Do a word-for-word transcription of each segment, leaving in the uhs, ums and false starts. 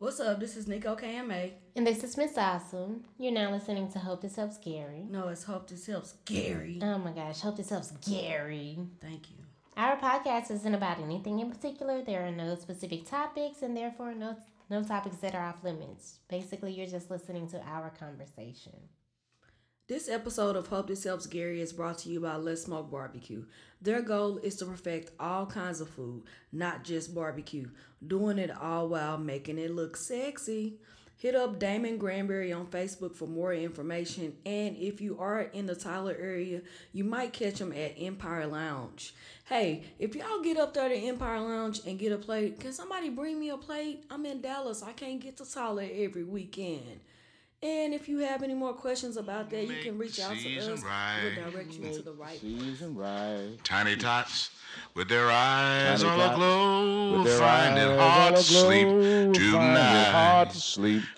What's up? This is Nico K M A. And this is Miss Awesome. You're now listening to Hope This Helps Gary. No, it's Hope This Helps Gary. Oh my gosh, Hope This Helps Gary. Thank you. Our podcast isn't about anything in particular. There are no specific topics and therefore no, no topics that are off limits. Basically, you're just listening to our conversation. This episode of Hope This Helps Gary is brought to you by Let's Smoke Barbecue. Their goal is to perfect all kinds of food, not just barbecue, doing it all while making it look sexy. Hit up Damon Granberry on Facebook for more information, and if you are in the Tyler area, you might catch them at Empire Lounge. Hey, if y'all get up there to Empire Lounge and get a plate, can somebody bring me a plate? I'm in Dallas. I can't get to Tyler every weekend. And if you have any more questions about that, you can reach out to us. Right. We'll direct you to the right season right. Tiny tots with their eyes all aglow, find it hard to sleep tonight.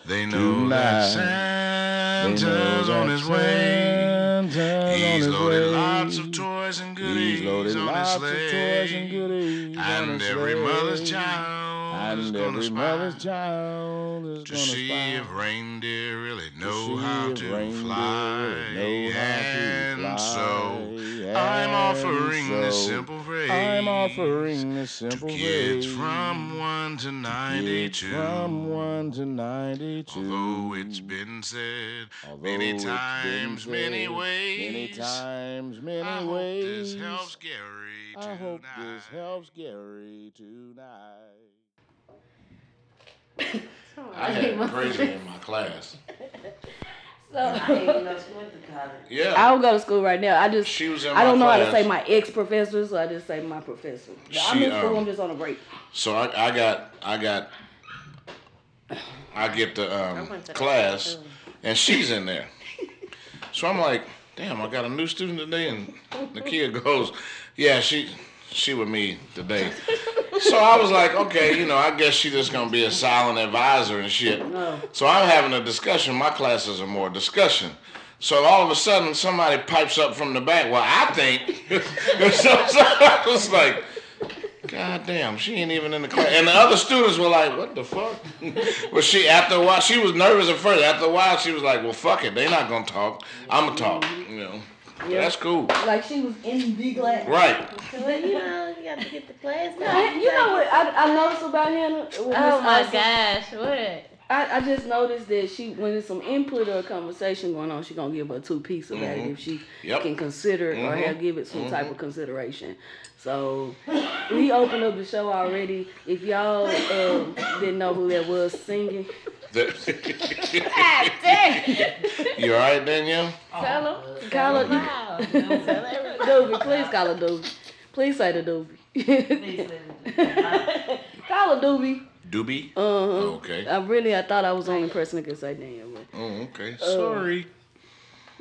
They know that Santa's on his way. He's loaded lots of toys and goodies on his sleigh. And every mother's child. And every mother's child is to see spy. If reindeer really know how to fly. And so I'm offering this simple phrase I'm offering this simple to kids phrase. From one to ninety-two. From one to ninety-two. Although it's been said Although many times, said, many ways. Many times, many I ways. I hope this helps Gary tonight. I hope this helps Gary tonight. I had crazy in my class. So I didn't even know she went to college. Yeah, I don't go to school right now. I just she was in I don't know class. How to say my ex professor, so I just say my professor. She, I'm in school. Um, I'm just on a break. So I, I got I got I get the um, class, and she's in there. So I'm like, damn, I got a new student today, and Nakia goes, yeah, she she with me today. So I was like, okay, you know, I guess she's just going to be a silent advisor and shit. No. So I'm having a discussion. My classes are more discussion. So all of a sudden, somebody pipes up from the back. Well, I think. so, so I was like, God damn, she ain't even in the class. And the other students were like, what the fuck? Well, she, after a while, she was nervous at first. After a while, she was like, well, fuck it. They're not going to talk. I'm going to talk, you know. Yeah. That's cool. Like she was in the class. Right. But you know, you got to get the class. Now. You know what I, I noticed about Hannah? Oh my awesome. Gosh, what? I, I just noticed that she, when there's some input or a conversation going on, she's going to give her two piece about mm-hmm. it if she yep. can consider it mm-hmm. or have, give it some mm-hmm. type of consideration. So we opened up the show already. If y'all um, didn't know who that was singing. You alright, Danielle? Tell him. Call her. Wow. Doobie, please call her Doobie. Please say the Doobie. Please say the Doobie. Call her Doobie. Doobie? Uh-huh. Okay. I really, I thought I was the only person that could say Danielle. Oh, okay. Uh, Sorry.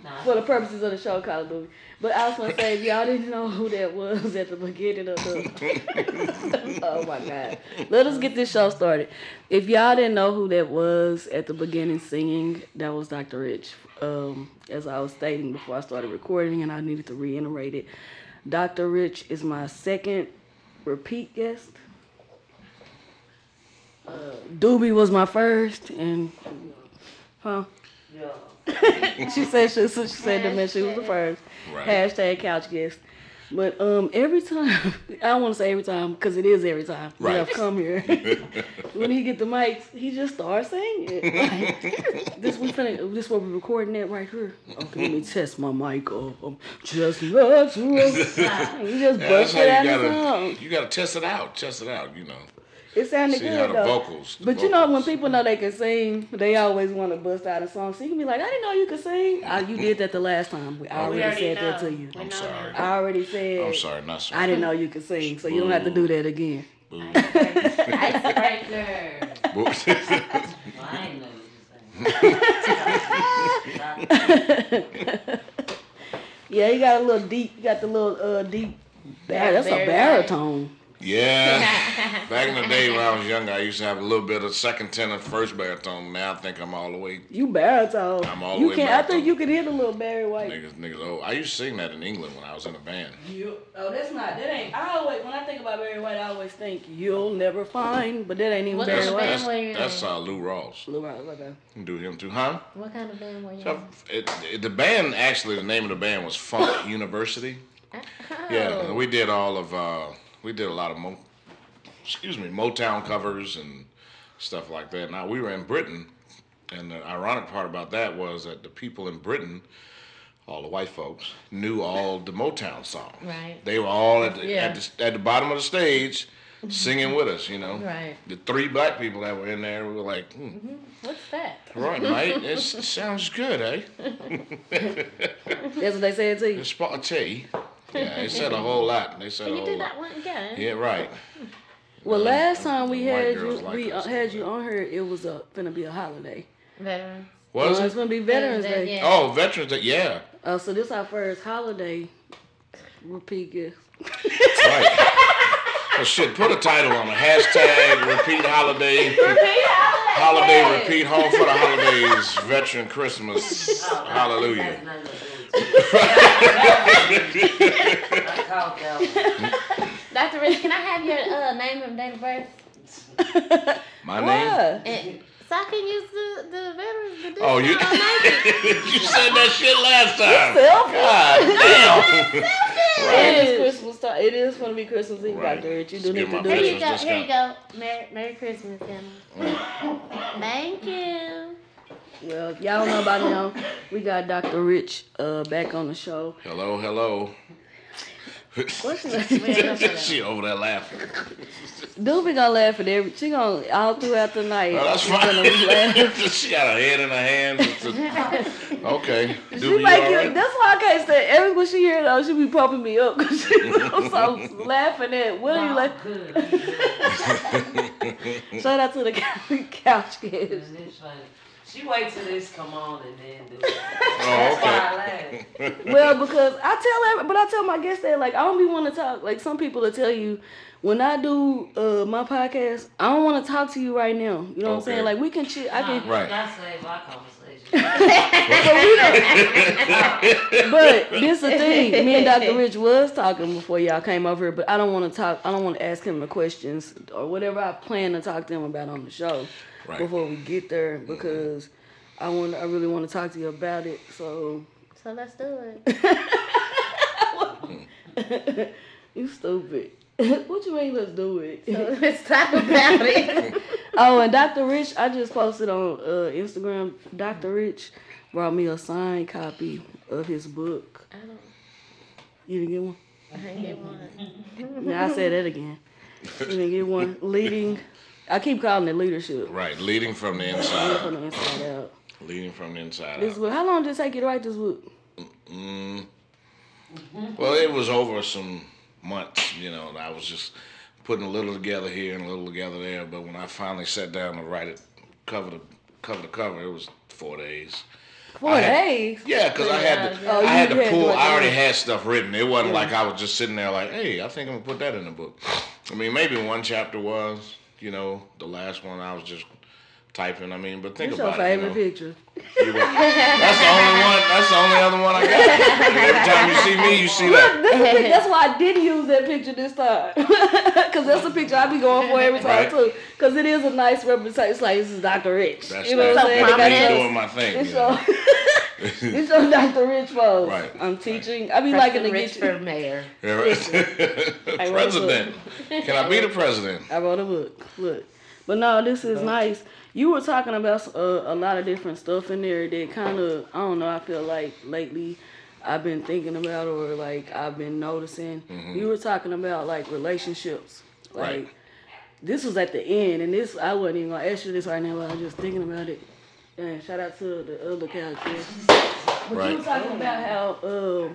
Nah. For the purposes of the show, call it Doobie. But I was going to say, if y'all didn't know who that was at the beginning of the... oh, my God. Let us get this show started. If y'all didn't know who that was at the beginning singing, that was Doctor Rich. Um, as I was stating before I started recording, and I needed to reiterate it, Doctor Rich is my second repeat guest. Uh, Doobie was my first, and... Huh? Yeah. she said she, she said to me she was the first right. hashtag couch guest, but um every time I don't want to say every time because it is every time right. I've come here when he get the mics he just starts saying it. Like, this we finna this what we're recording at right here. Okay, let me test my mic. Oh, um, just let's you just yeah, bust it out of the song. You gotta test it out, test it out. You know. It sounded see good, how the though. Vocals, the but vocals. You know, when people know they can sing, they always want to bust out a song. So you can be like, I didn't know you could sing. I, you did that the last time. We already, we already said know. That to you. I'm sorry. I already said. I'm sorry, not sorry. I didn't know you could sing, so Boo. You don't have to do that again. Boo. Icebreaker. I know you could sing. Yeah, you got a little deep. You got the little uh, deep. Bar- that's a baritone. Right. Yeah. Back in the day when I was younger, I used to have a little bit of second tenor, first baritone. Now I think I'm all the way. You baritone. I'm all the you way baritone. I think you could hit a little Barry White. Niggas, niggas old. I used to sing that in England when I was in a band. You, oh, that's not, that ain't, I always, when I think about Barry White, I always think, you'll never find, but that ain't even what Barry kind of White. Band that's you that's uh, Lou Rawls. Lou Rawls, okay. You can do him too, huh? What kind of band were you so, it, it, The band, actually, the name of the band was Funk University. Oh. Yeah, we did all of, uh, we did a lot of Mo excuse me, Motown covers and stuff like that. Now, we were in Britain, and the ironic part about that was that the people in Britain, all the white folks, knew all the Motown songs. Right. They were all at the, yeah. at the, at the bottom of the stage singing with us, you know. Right. The three black people that were in there, we were like, hmm. Mm-hmm. What's that? Right, mate. It sounds good, eh? That's what they said to you. It's spot of tea. Yeah, they said a whole lot. They said and a whole lot. You did that one again. Yeah, right. Well, um, last time we had you, like we had you on here, it was a, finna be a holiday. Veterans. Was it? It's gonna be Veterans Day. Day. Yeah. Oh, Veterans Day. Yeah. Uh, so this our first holiday repeat gift. Right. Well, shit. Put a title on it. Hashtag repeat holiday. Repeat holiday. Holiday yes. Repeat home for the holidays. Veteran Christmas. Oh, hallelujah. Doctor Rich, can I have your uh, name and date of birth? My what? Name? And, so I can use the, the veterans to do oh, you, you said that shit last time. You're selfish. God damn. No, it is Christmas time. It is going to be Christmas Eve, right. Doctor Rich. You do need to do it. Here you go. Here you go. Merry, Merry Christmas, Emma. Thank you. Well, if y'all don't know about now, we got Doctor Rich uh, back on the show. Hello, hello. What's the she over there laughing. Doobie gonna laugh at every. She gonna all throughout the night. Oh, that's fine. She got her head in her hands. Okay. Doobie, she might get, right? That's why I can't say every when she hear though she be pumping me up because she I'm so laughing at. What are wow, you like? Shout out to the couch kids. She waits till this come on and then do it. Oh, okay. That's why I laugh. Well, because I tell every, but I tell my guests that like I don't be want to talk. Like some people will tell you, when I do uh, my podcast, I don't want to talk to you right now. You know what okay. I'm saying? Like we can chill. No, I can. Right. I save my conversation. But this is the thing. Me and Doctor Rich was talking before y'all came over here, but I don't want to talk. I don't want to ask him the questions or whatever I plan to talk to him about on the show. Right. Before we get there, because mm-hmm. I want, I really want to talk to you about it. So, so let's do it. You stupid. What you mean? Let's do it. So let's talk about it. Oh, and Doctor Rich, I just posted on uh, Instagram. Doctor Rich brought me a signed copy of his book. I don't. You didn't get one. I didn't get one. Now I say that again. You didn't get one. Leading. I keep calling it leadership. Right, leading from the inside. Leading from the inside out. Leading from the inside this out. Book, how long did it take you to write this book? Mm-mm. Well, it was over some months, you know. And I was just putting a little together here and a little together there. But when I finally sat down to write it, cover to cover, to cover, it was four days. Four I days? Had, yeah, because I had to, oh, I had to pull. I already had stuff written. It wasn't yeah. like I was just sitting there like, hey, I think I'm gonna put that in the book. I mean, maybe one chapter was. You know, the last one I was just typing. I mean, but think That's about it. That's your favorite it, you know. Picture. That's the only one. That's the only other one I got. And every time you see me, you see that. This is, that's why I did use that picture this time. Because that's the picture I be going for every time, right? too. Because it is a nice representation. It's like, this is Doctor Rich. That's you know what I'm saying? I'm doing my thing. It's, you know? Your, it's your Doctor Rich folks. Right. I'm teaching. Right. I be liking to get you. Rich for mayor. Yeah, right. President. Can I be the president? I wrote a book. Look. But no, this is nice. You were talking about a, a lot of different stuff in there that kind of, I don't know, I feel like lately I've been thinking about or like I've been noticing. Mm-hmm. You were talking about like relationships. Like, right. This was at the end, and this, I wasn't even going to ask you this right now, but I was just thinking about it. And shout out to the other characters. But right. You were talking about how uh,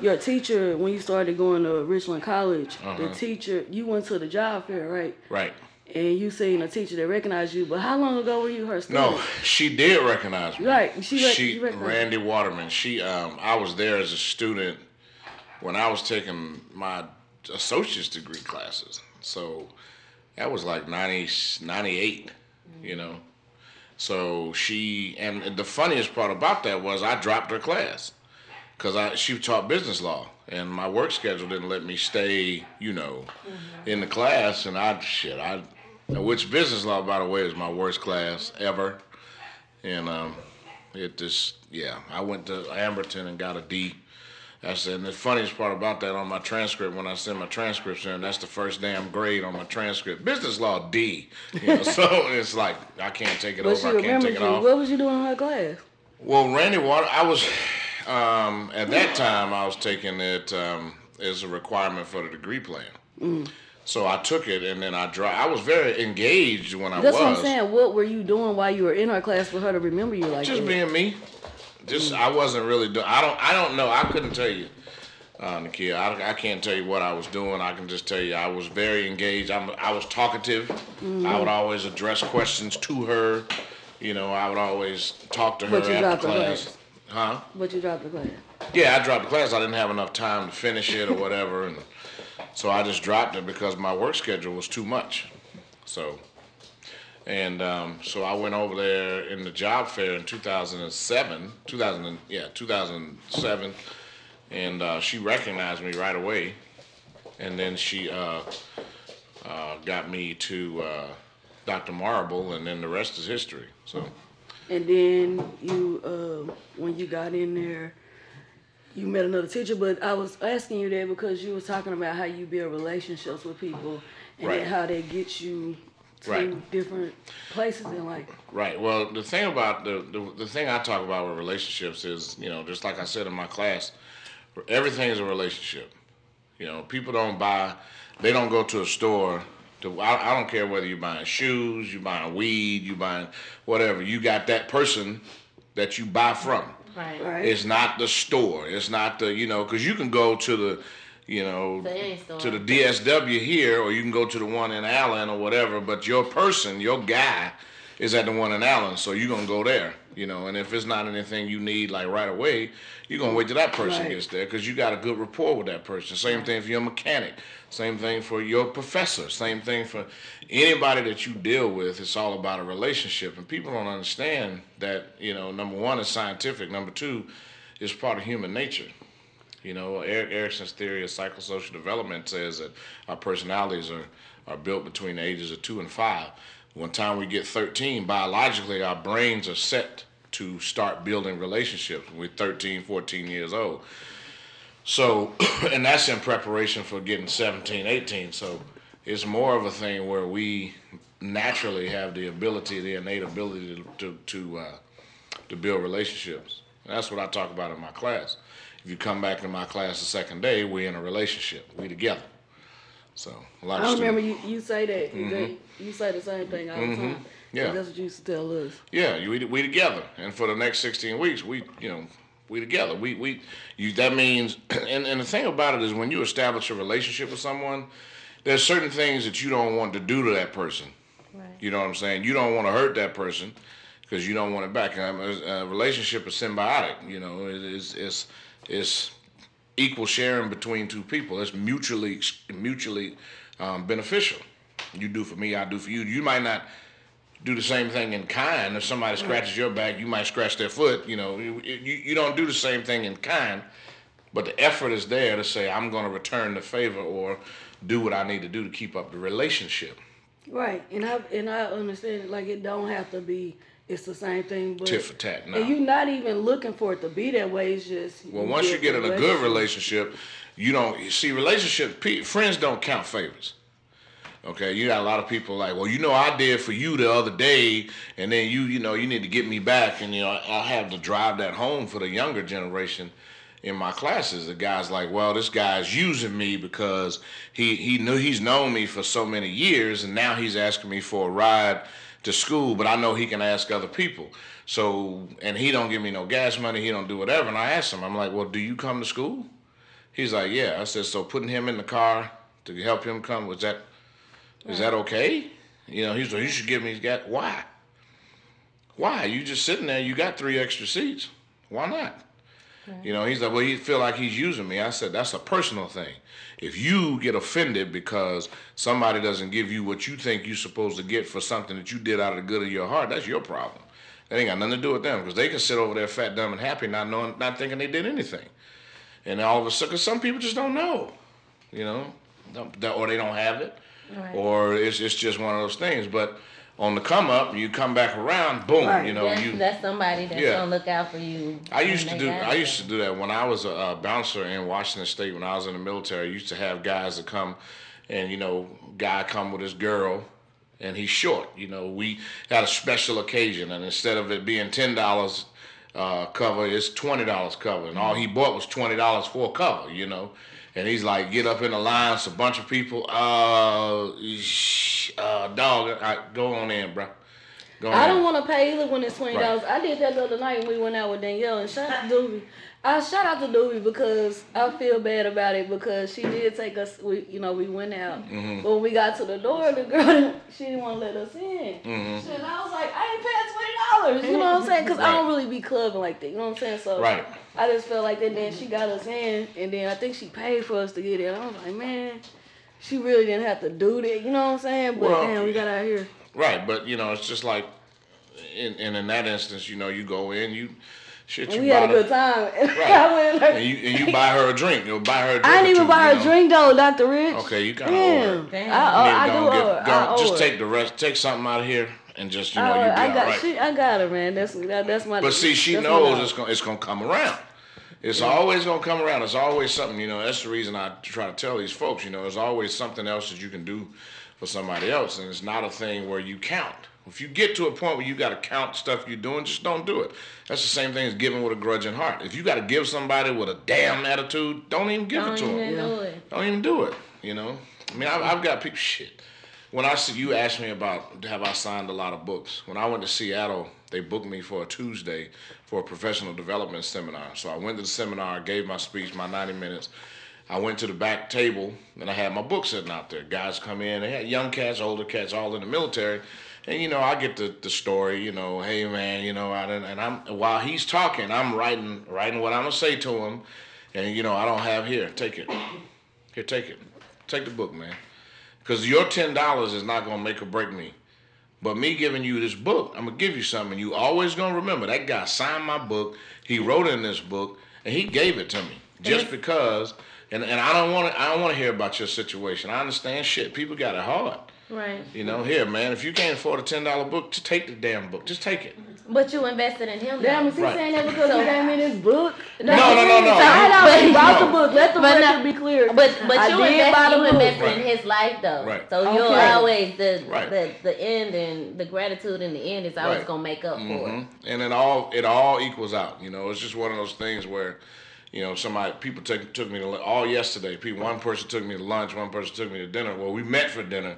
your teacher, when you started going to Richland College, uh-huh. the teacher, you went to the job fair, right? Right. And you seen a teacher that recognized you, but how long ago were you her student? No, she did recognize me. Right, she, rec- she, she recognized Randy Waterman. She, um, I was there as a student when I was taking my associate's degree classes. So that was like ninety, ninety-eight, mm-hmm. you know. So she, and the funniest part about that was I dropped her class because I she taught business law, and my work schedule didn't let me stay, you know, mm-hmm. in the class. And I, shit, I, which business law, by the way, is my worst class ever. And um, it just, yeah, I went to Amberton and got a D. That's, and the funniest part about that on my transcript, when I send my transcripts in, that's the first damn grade on my transcript. Business law D. You know, so it's like, I can't take it but over, I can't take it you. off. What was you doing in her class? Well, Randy Waterman, I was, um, at that time, I was taking it um, as a requirement for the degree plan. Mm. So I took it, and then I dro- I was very engaged when I That's was. That's what I'm saying. What were you doing while you were in her class for her to remember you like just that? Just being me. Just I wasn't really doing. I don't. I don't know. I couldn't tell you, uh, Nakia. I, I can't tell you what I was doing. I can just tell you I was very engaged. I'm, I was talkative. Mm-hmm. I would always address questions to her. You know, I would always talk to her but you after class. The class. Huh? But you dropped the class. Yeah, I dropped the class. I didn't have enough time to finish it or whatever, and so I just dropped it because my work schedule was too much. So. And um, so I went over there in the job fair in two thousand seven, two thousand, yeah, two thousand seven, and uh, she recognized me right away, and then she uh, uh, got me to uh, Doctor Marble, and then the rest is history. So. And then you, uh, when you got in there, you met another teacher, but I was asking you that because you were talking about how you build relationships with people and right. how they get you. Two right. different places in life. Right. Well, the thing about the, the the thing I talk about with relationships is, you know, just like I said in my class, everything is a relationship. You know, people don't buy, they don't go to a store. To, I, I don't care whether you're buying shoes, you're buying weed, you're buying whatever. You got that person that you buy from. Right. right. It's not the store. It's not the, you know, because you can go to the, you know, to the D S W here, or you can go to the one in Allen or whatever, but your person, your guy is at the one in Allen, so you're going to go there, you know, and if it's not anything you need, like, right away, you're going to wait till that person right. gets there, because you got a good rapport with that person. Same thing for your mechanic, same thing for your professor, same thing for anybody that you deal with. It's all about a relationship, and people don't understand that, you know, number one is scientific, number two is part of human nature. You know, Eric Erickson's theory of psychosocial development says that our personalities are, are built between the ages of two and five. When time we get thirteen, biologically, our brains are set to start building relationships. We're thirteen, fourteen years old. So, and that's in preparation for getting seventeen, eighteen. So it's more of a thing where we naturally have the ability, the innate ability to to, to, uh, to build relationships. And that's what I talk about in my class. If you come back to my class the second day, we're in a relationship. We together. So a lot of I remember you, you say that. You, mm-hmm. think, you say the same thing all the mm-hmm. time. Yeah. That's what you used to tell us. Yeah, we we together. And for the next sixteen weeks, we, you know, we together. We we you that means and, and the thing about it is when you establish a relationship with someone, there's certain things that you don't want to do to that person. Right. You know what I'm saying? You don't want to hurt that person because you don't want it back. And a relationship is symbiotic, you know, it is it's it's equal sharing between two people. It's mutually mutually um, beneficial. You do for me, I do for you. You might not do the same thing in kind. If somebody scratches your back, you might scratch their foot. You know, you, you, you don't do the same thing in kind, but the effort is there to say, I'm going to return the favor or do what I need to do to keep up the relationship. Right, and I and I understand it. Like it don't have to be. It's the same thing, but tit for tat, no. And you're not even looking for it to be that way. It's just well, you once you get in a good relationship, you don't you see relationships. Friends don't count favors. Okay, you got a lot of people like, well, you know, I did for you the other day, and then you, you know, you need to get me back, and you know, I have to drive that home for the younger generation. In my classes, the guy's like, well, this guy's using me because he he knew he's known me for so many years, and now he's asking me for a ride to school, but I know he can ask other people. So, and he don't give me no gas money, he don't do whatever. And I asked him, I'm like, well, do you come to school? He's like, yeah. I said, so putting him in the car to help him come, was that, is that okay? You know, he's like, you should give me his gas. Why? Why? You just sitting there, you got three extra seats. Why not? Right. You know, he's like, well, he feel like he's using me. I said, that's a personal thing. If you get offended because somebody doesn't give you what you think you're supposed to get for something that you did out of the good of your heart, that's your problem. That ain't got nothing to do with them, because they can sit over there fat, dumb, and happy, not knowing, not thinking they did anything. And all of a sudden, some people just don't know, you know, or they don't have it, right. or it's it's just one of those things. But on the come up, you come back around, boom, right. you know, that's, you that's somebody that's yeah. gonna look out for you. I used to do I it. used to do that when I was a, a bouncer in Washington State when I was in the military. I used to have guys that come, and you know, guy come with his girl. And he's short, you know. We had a special occasion, and instead of it being ten dollars uh, cover, it's twenty dollars cover, and all he bought was twenty dollars for a cover, you know. And he's like, get up in the line, it's a bunch of people. Uh, sh- uh dog, I, go on in, bro. Go on I don't want to pay either when it's twenty dollars. Right. I did that the other night when we went out with Danielle, and shout out to Doobie. I shout out to Doobie because I feel bad about it, because she did take us, we, you know, we went out. Mm-hmm. But when we got to the door, the girl, she didn't want to let us in. Mm-hmm. And I was like, I ain't paying twenty dollars, you know what I'm saying? Because right. I don't really be clubbing like that, you know what I'm saying? So right. I just felt like that. Then she got us in, and then I think she paid for us to get in. I was like, man, she really didn't have to do that, you know what I'm saying? But well, damn, we got out here. Right, but, you know, it's just like, and in, in, in that instance, you know, you go in, you... Shit, you we had a good time. Right. and, you, and you buy her a drink. You'll buy her a drink. I didn't even two, buy her a drink, though, Doctor Rich. Okay, you got to owe her. Damn. I, I, I do owe her. I just owe take it. the rest. Take something out of here and just, you know, I, you be I got, right. She, I got her, man. That's that, that's my... But see, she knows it's going it's gonna to come around. It's yeah. always going to come around. It's always something, you know. That's the reason I try to tell these folks, you know, there's always something else that you can do for somebody else. And it's not a thing where you count. If you get to a point where you got to count stuff you're doing, just don't do it. That's the same thing as giving with a grudging heart. If you got to give somebody with a damn attitude, don't even give don't it to them. Do it. Don't even do it. You know, I mean, I've, I've got people. Shit. When I see you asked me about have I signed a lot of books. When I went to Seattle, they booked me for a Tuesday for a professional development seminar. So I went to the seminar, gave my speech, my ninety minutes. I went to the back table and I had my book sitting out there. Guys come in. They had young cats, older cats, all in the military. And, you know, I get the, the story, you know, hey, man, you know, I didn't, and I'm while he's talking, I'm writing writing what I'm going to say to him. And, you know, I don't have here. Take it. Here, take it. Take the book, man. Because your ten dollars is not going to make or break me. But me giving you this book, I'm going to give you something. You always going to remember that guy signed my book. He wrote in this book and he gave it to me just because. And, and I don't want to I don't want to hear about your situation. I understand shit. People got it hard. Right. You know, here, man, if you can't afford a ten dollar book, just take the damn book. Just take it. But you invested in him. Damn, is he right. saying that because so, he gave me this book? No, no, no, no. no. So I don't bought no. the book. Let the but record no, be clear. But, but I you invested invest right. in his life, though. Right. So okay. you're always, the, right. the the end and the gratitude in the end is always right. going to make up mm-hmm. for it. And it all, it all equals out. You know, it's just one of those things where... You know, somebody, people took took me to, all yesterday, people, one person took me to lunch, one person took me to dinner. Well, we met for dinner,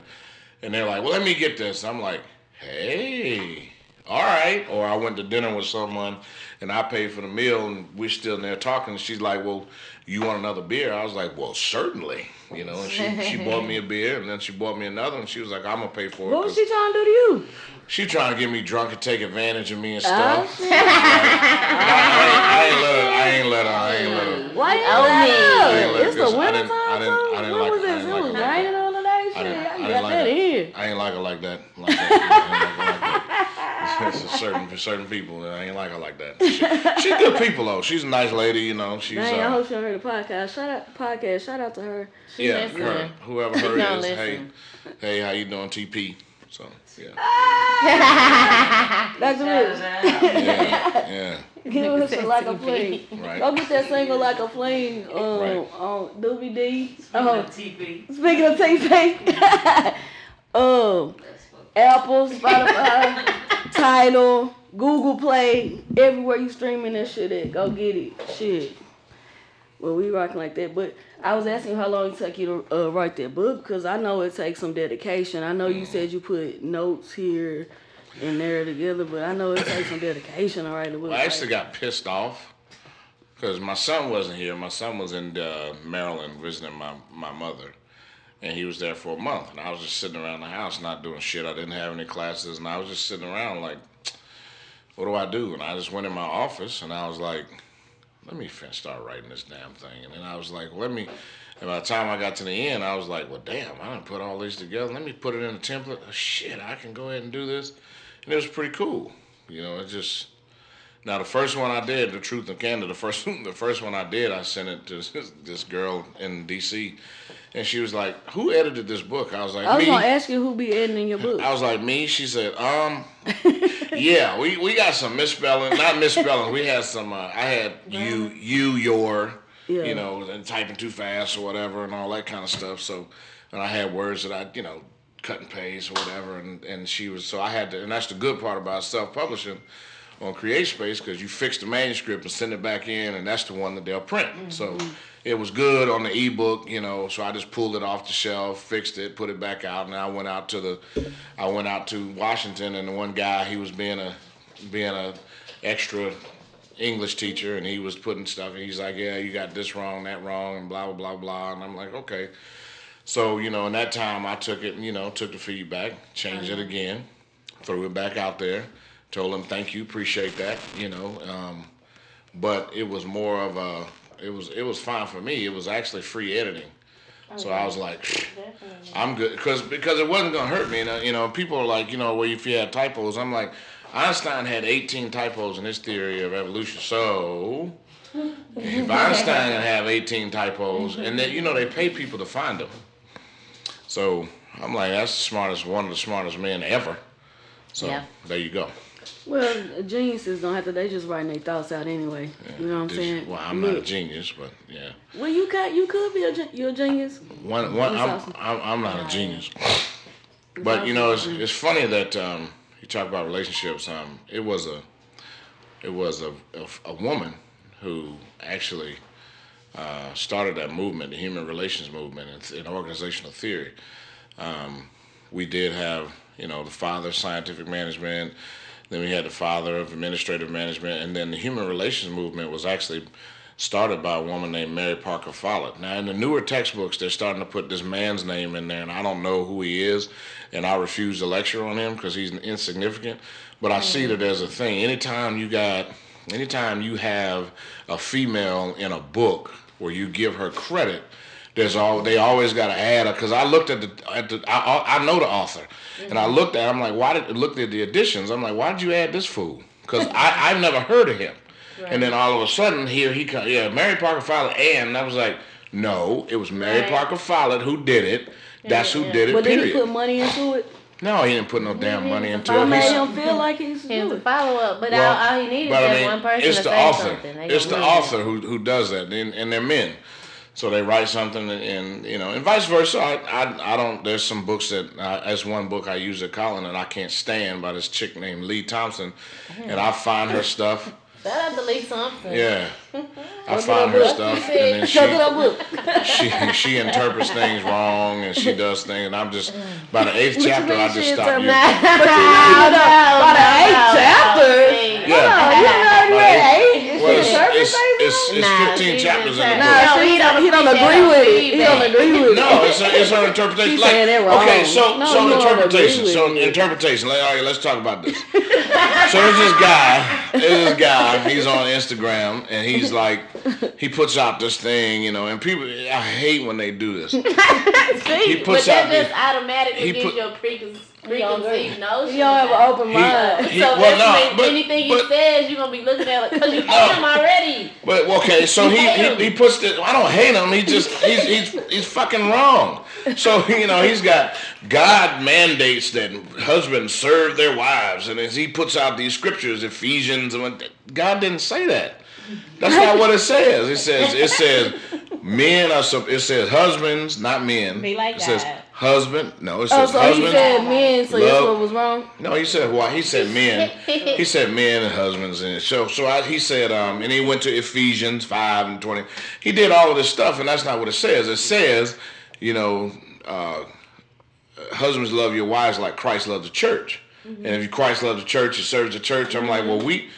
and they're like, well, let me get this. I'm like, hey, all right. Or I went to dinner with someone, and I paid for the meal, and we're still in there talking. She's like, well, you want another beer? I was like, well, certainly. You know, and she, she bought me a beer, and then she bought me another, and she was like, I'm going to pay for it. What was she trying to do to you? She trying to get me drunk and take advantage of me and stuff. Oh, shit. Like, I, ain't, I ain't let her. I ain't let her. I ain't let her. Why you let her? It's the winter time. I didn't, I didn't, I didn't, I didn't like, was I didn't it? Like it was raining all the day. Shit, I, I got that, that in. I ain't like her like that. Like that. I ain't like her like that. It's, it's a certain, for certain people, I ain't like her like that. She, she's good people, though. She's a nice lady, you know. She's. Dang, uh, I hope she don't hear the podcast. Shout out podcast. Shout out to her. She yeah, her, whoever her is. Hey, hey, how you doing, T P? So, yeah. Ah! That's Rich. Yeah, yeah. Give us a like a fling. Right. Go get that single like a fling um, right. on Doobie D. Speaking uh, of T P. Speaking of T P. um, Apple, Spotify, Tidal, Google Play, everywhere you streaming that shit at. Go get it. Shit. Well, we rocking like that, but I was asking how long it took you to uh, write that book, because I know it takes some dedication. I know you said you put notes here and there together, but I know it takes some dedication to write a book. Well, I actually got pissed off because my son wasn't here. My son was in uh, Maryland visiting my, my mother, and he was there for a month, and I was just sitting around the house not doing shit. I didn't have any classes, and I was just sitting around like, what do I do? And I just went in my office, and I was like... let me finish start writing this damn thing. And then I was like, let me, and by the time I got to the end, I was like, well, damn, I didn't put all these together. Let me put it in a template. Oh, shit, I can go ahead and do this. And it was pretty cool. You know, it just, now the first one I did, the truth and candor, the first, the first one I did, I sent it to this girl in D C, and she was like, who edited this book? I was like, me. I was going to ask you who be editing your book. I was like, me? She said, um, yeah, we, we got some misspelling. Not misspelling. We had some, uh, I had you, you, your, yeah. you know, and typing too fast or whatever and all that kind of stuff. So, and I had words that I, you know, cut and paste or whatever. And, and she was, so I had to, and that's the good part about self-publishing on CreateSpace, because you fix the manuscript and send it back in, and that's the one that they'll print. Mm-hmm. So it was good on the ebook, you know. So I just pulled it off the shelf, fixed it, put it back out, and I went out to the, I went out to Washington, and the one guy, he was being a, being a extra English teacher, and he was putting stuff, and he's like, yeah, you got this wrong, that wrong, and blah blah blah blah, and I'm like, okay. So you know, in that time, I took it, and, you know, took the feedback, changed mm-hmm. it again, threw it back out there. Told him, thank you, appreciate that, you know. Um, but it was more of a, it was it was fine for me. It was actually free editing. Okay. So I was like, definitely. I'm good. Cause, because it wasn't going to hurt me. And, you know, people are like, you know, well, if you had typos, I'm like, Einstein had eighteen typos in his theory of evolution. So if Einstein can have eighteen typos, and then, you know, they pay people to find them. So I'm like, that's the smartest, one of the smartest men ever. So yeah. There you go. Well, geniuses don't have to, they just writing their thoughts out anyway. Yeah, you know what I'm this, saying? Well, I'm not yeah. a genius, but yeah. Well, you could, you could be a, you're a genius. One, one, I'm, awesome. I'm, I'm not a genius. But, you know, it's it's funny that um, you talk about relationships. Um, it was a it was a, a, a woman who actually uh, started that movement, the human relations movement, in organizational theory. Um, we did have, you know, the father of scientific management. Then we had the father of administrative management, and then the human relations movement was actually started by a woman named Mary Parker Follett. Now, in the newer textbooks, they're starting to put this man's name in there, and I don't know who he is, and I refuse to lecture on him because he's insignificant. But I mm-hmm. see that as a thing. Anytime you got, anytime you have a female in a book where you give her credit, there's all they always got to add her. Because I looked at the, at the I, I know the author, mm-hmm. and I looked at I'm like, why did looked at the additions? I'm like, why did you add this fool? Because I I've never heard of him, right. And then all of a sudden here he comes. Yeah, Mary Parker Follett, and I was like, no, it was Mary right. Parker Follett who did it. Yeah, That's who yeah. did it. But period. Did he put money into it? No, he didn't put no damn he money into it. I made him feel like he used to do it. Follow up, but well, all, all he needed was I mean, one person to say author. Something. They it's the author it. who who does that, and, and they're men. So they write something, and, and you know, and vice versa. I, I, I don't. There's some books that uh, that's one book I use at Collin and I can't stand by this chick named Lee Thompson, mm-hmm. and I find her stuff. Shout out to Lee Thompson. Yeah, I find her stuff, and then she, she she interprets things wrong, and she does things, and I'm just by the eighth chapter I just stop you. By the eighth chapter, yeah, you know what? Well, it's, it's, it's, it's nah, fifteen chapters in the book. No, he don't, he don't agree with it. He don't agree with it. No, it's, a, it's her interpretation. She's like, saying it wrong. Okay, so, no, so interpretation. So interpretation. Like, all right, let's talk about this. So there's this guy. There's this guy. He's on Instagram, and he's like, he puts out this thing, you know, and people, I hate when they do this. See, he puts but that just automatically gives your preconceived. Preconceived notions. You don't have an open mind. He, he, so well, no, but, anything he but, says, you're going to be looking at it like, because you hate him already. But, okay, so he, he, he puts this, I don't hate him, he just, he's, he's, he's fucking wrong. So, you know, he's got God mandates that husbands serve their wives. And as he puts out these scriptures, Ephesians, God didn't say that. That's not what it says. It says, it says, men are, it says husbands, not men. Be like it says, that. Husband, no, it says oh, so husband. He said men, so love. That's what was wrong? No, he said why? Well, he said men. He said men and husbands. And so, so I, he said, um, and he went to Ephesians five and twenty. He did all of this stuff, and that's not what it says. It says, you know, uh, husbands love your wives like Christ loved the church. Mm-hmm. And if Christ loved the church, he serves the church. I'm mm-hmm. like, well, we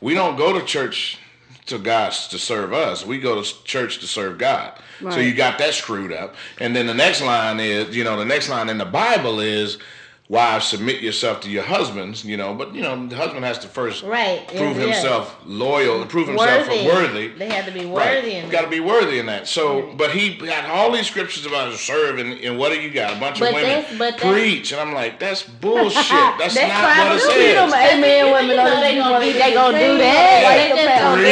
we don't go to church to God to serve us. We go to church to serve God. Right. So you got that screwed up. And then the next line is, you know, the next line in the Bible is, wives, submit yourself to your husbands, you know, but, you know, the husband has to first right. prove yeah. himself loyal, prove himself worthy. worthy. They have to be worthy right. in that. Got to be worthy in that. So, right. but he got all these scriptures about serve and, and what do you got? A bunch but of women preach. And I'm like, that's bullshit. That's, that's not what it says. Them amen women, they going to do that. They going to do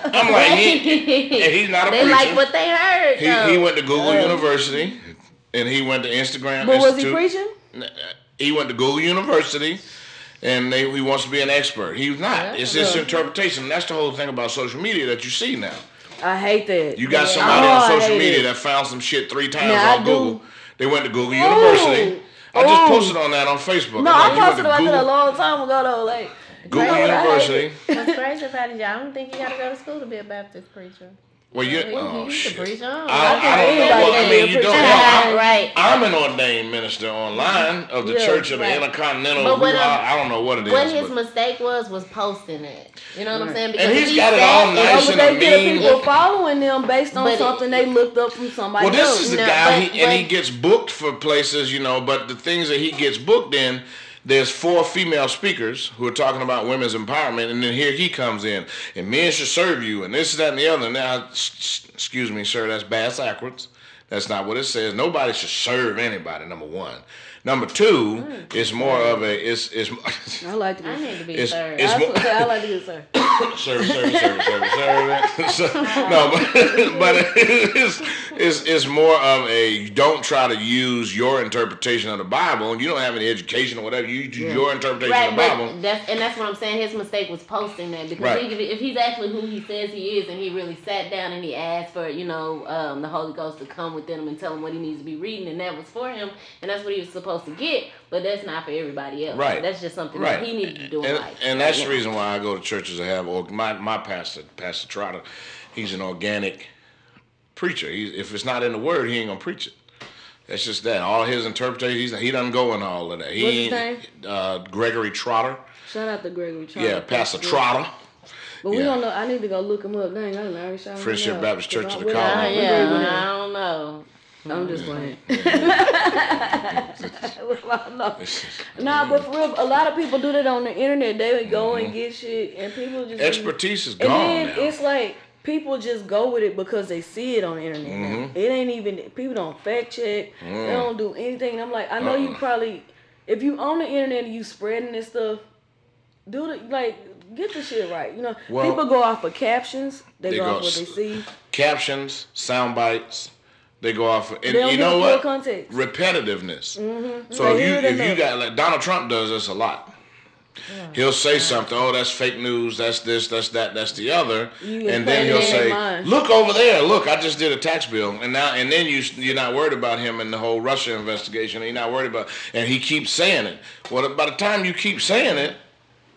that. I'm like, he, and he's not a they preacher. They like what they heard. He, he went to Google oh. University, and he went to Instagram But Institute. Was he preaching? He went to Google University, and they, he wants to be an expert. He's not. It's this interpretation. That's the whole thing about social media that you see now. I hate that. You got yeah. somebody oh, on social media it. that found some shit three times now, on Google. They went to Google Ooh. University. I Ooh. just posted on that on Facebook. No, like, I posted about that a long time ago, though. Like Google like, University. What's crazy about it, y'all? I don't think you got to go to school to be a Baptist preacher. Well, you oh, oh shit. I, I don't know. Well, I mean, you don't know. I'm, right. I'm an ordained minister online of the yeah, Church of the right. Intercontinental. But what, um, I don't know what it is. What his but. mistake was was posting it. You know what right. I'm saying? Because and he's he got it all nice and, and they mean. People following them based on but something it, they looked up from somebody. Well, this else. is the no, guy, but, he, and but, he gets booked for places, you know. But the things that he gets booked in. There's four female speakers who are talking about women's empowerment, and then here he comes in, and men should serve you, and this, that, and the other. And now, excuse me, sir, that's backwards. That's not what it says. Nobody should serve anybody. Number one. Number two, it's more of a it's it's. I like to be. I need to be it's, served. It's I, more, I like to be served. Serve, serve, serve, serve, serve. serve. No, but but it's it's it's more of a don't try to use your interpretation of the Bible, and you don't have any education or whatever. You do yeah. your interpretation right, of the Bible. That's, and that's what I'm saying. His mistake was posting that because right. he, if he's actually who he says he is, and he really sat down and he asked for you know um, the Holy Ghost to come within him and tell him what he needs to be reading, and that was for him, and that's what he was supposed. to get, but that's not for everybody else. Right. That's just something right. that he needs to do in and, life. And that's yeah. the reason why I go to churches that have, or my, my pastor, Pastor Trotter, he's an organic preacher. He's, if it's not in the Word, he ain't going to preach it. That's just that. All his interpretations, he doesn't go in all of that. He What's his name? Uh, Gregory Trotter. Shout out to Gregory Trotter. Yeah, Pastor Trotter. But we yeah. don't know. I need to go look him up. Dang, I already shot him Friendship Baptist Church of the Colony. Yeah, I don't know. I'm just playing. Nah, but for real, a lot of people do that on the internet. They would go mm-hmm. and get shit, and people just expertise do, is gone. And then now. It's like people just go with it because they see it on the internet. Mm-hmm. It ain't even people don't fact check. Mm. They don't do anything. I'm like, I know uh-uh. you probably if you on the internet and you spreading this stuff, do the like. Get the shit right. You know, well, people go off of captions. They, they go, go off what they see. Captions, sound bites. They go off, and you know what? Context. Repetitiveness. Mm-hmm. So they if you if you know. got like Donald Trump does this a lot. Yeah. He'll say yeah. something. Oh, that's fake news. That's this. That's that. That's the other. And then he'll say, mind. "Look over there. Look, I just did a tax bill." And now, and then you you're not worried about him and the whole Russia investigation. You're not worried about, and he keeps saying it. Well, by the time you keep saying it,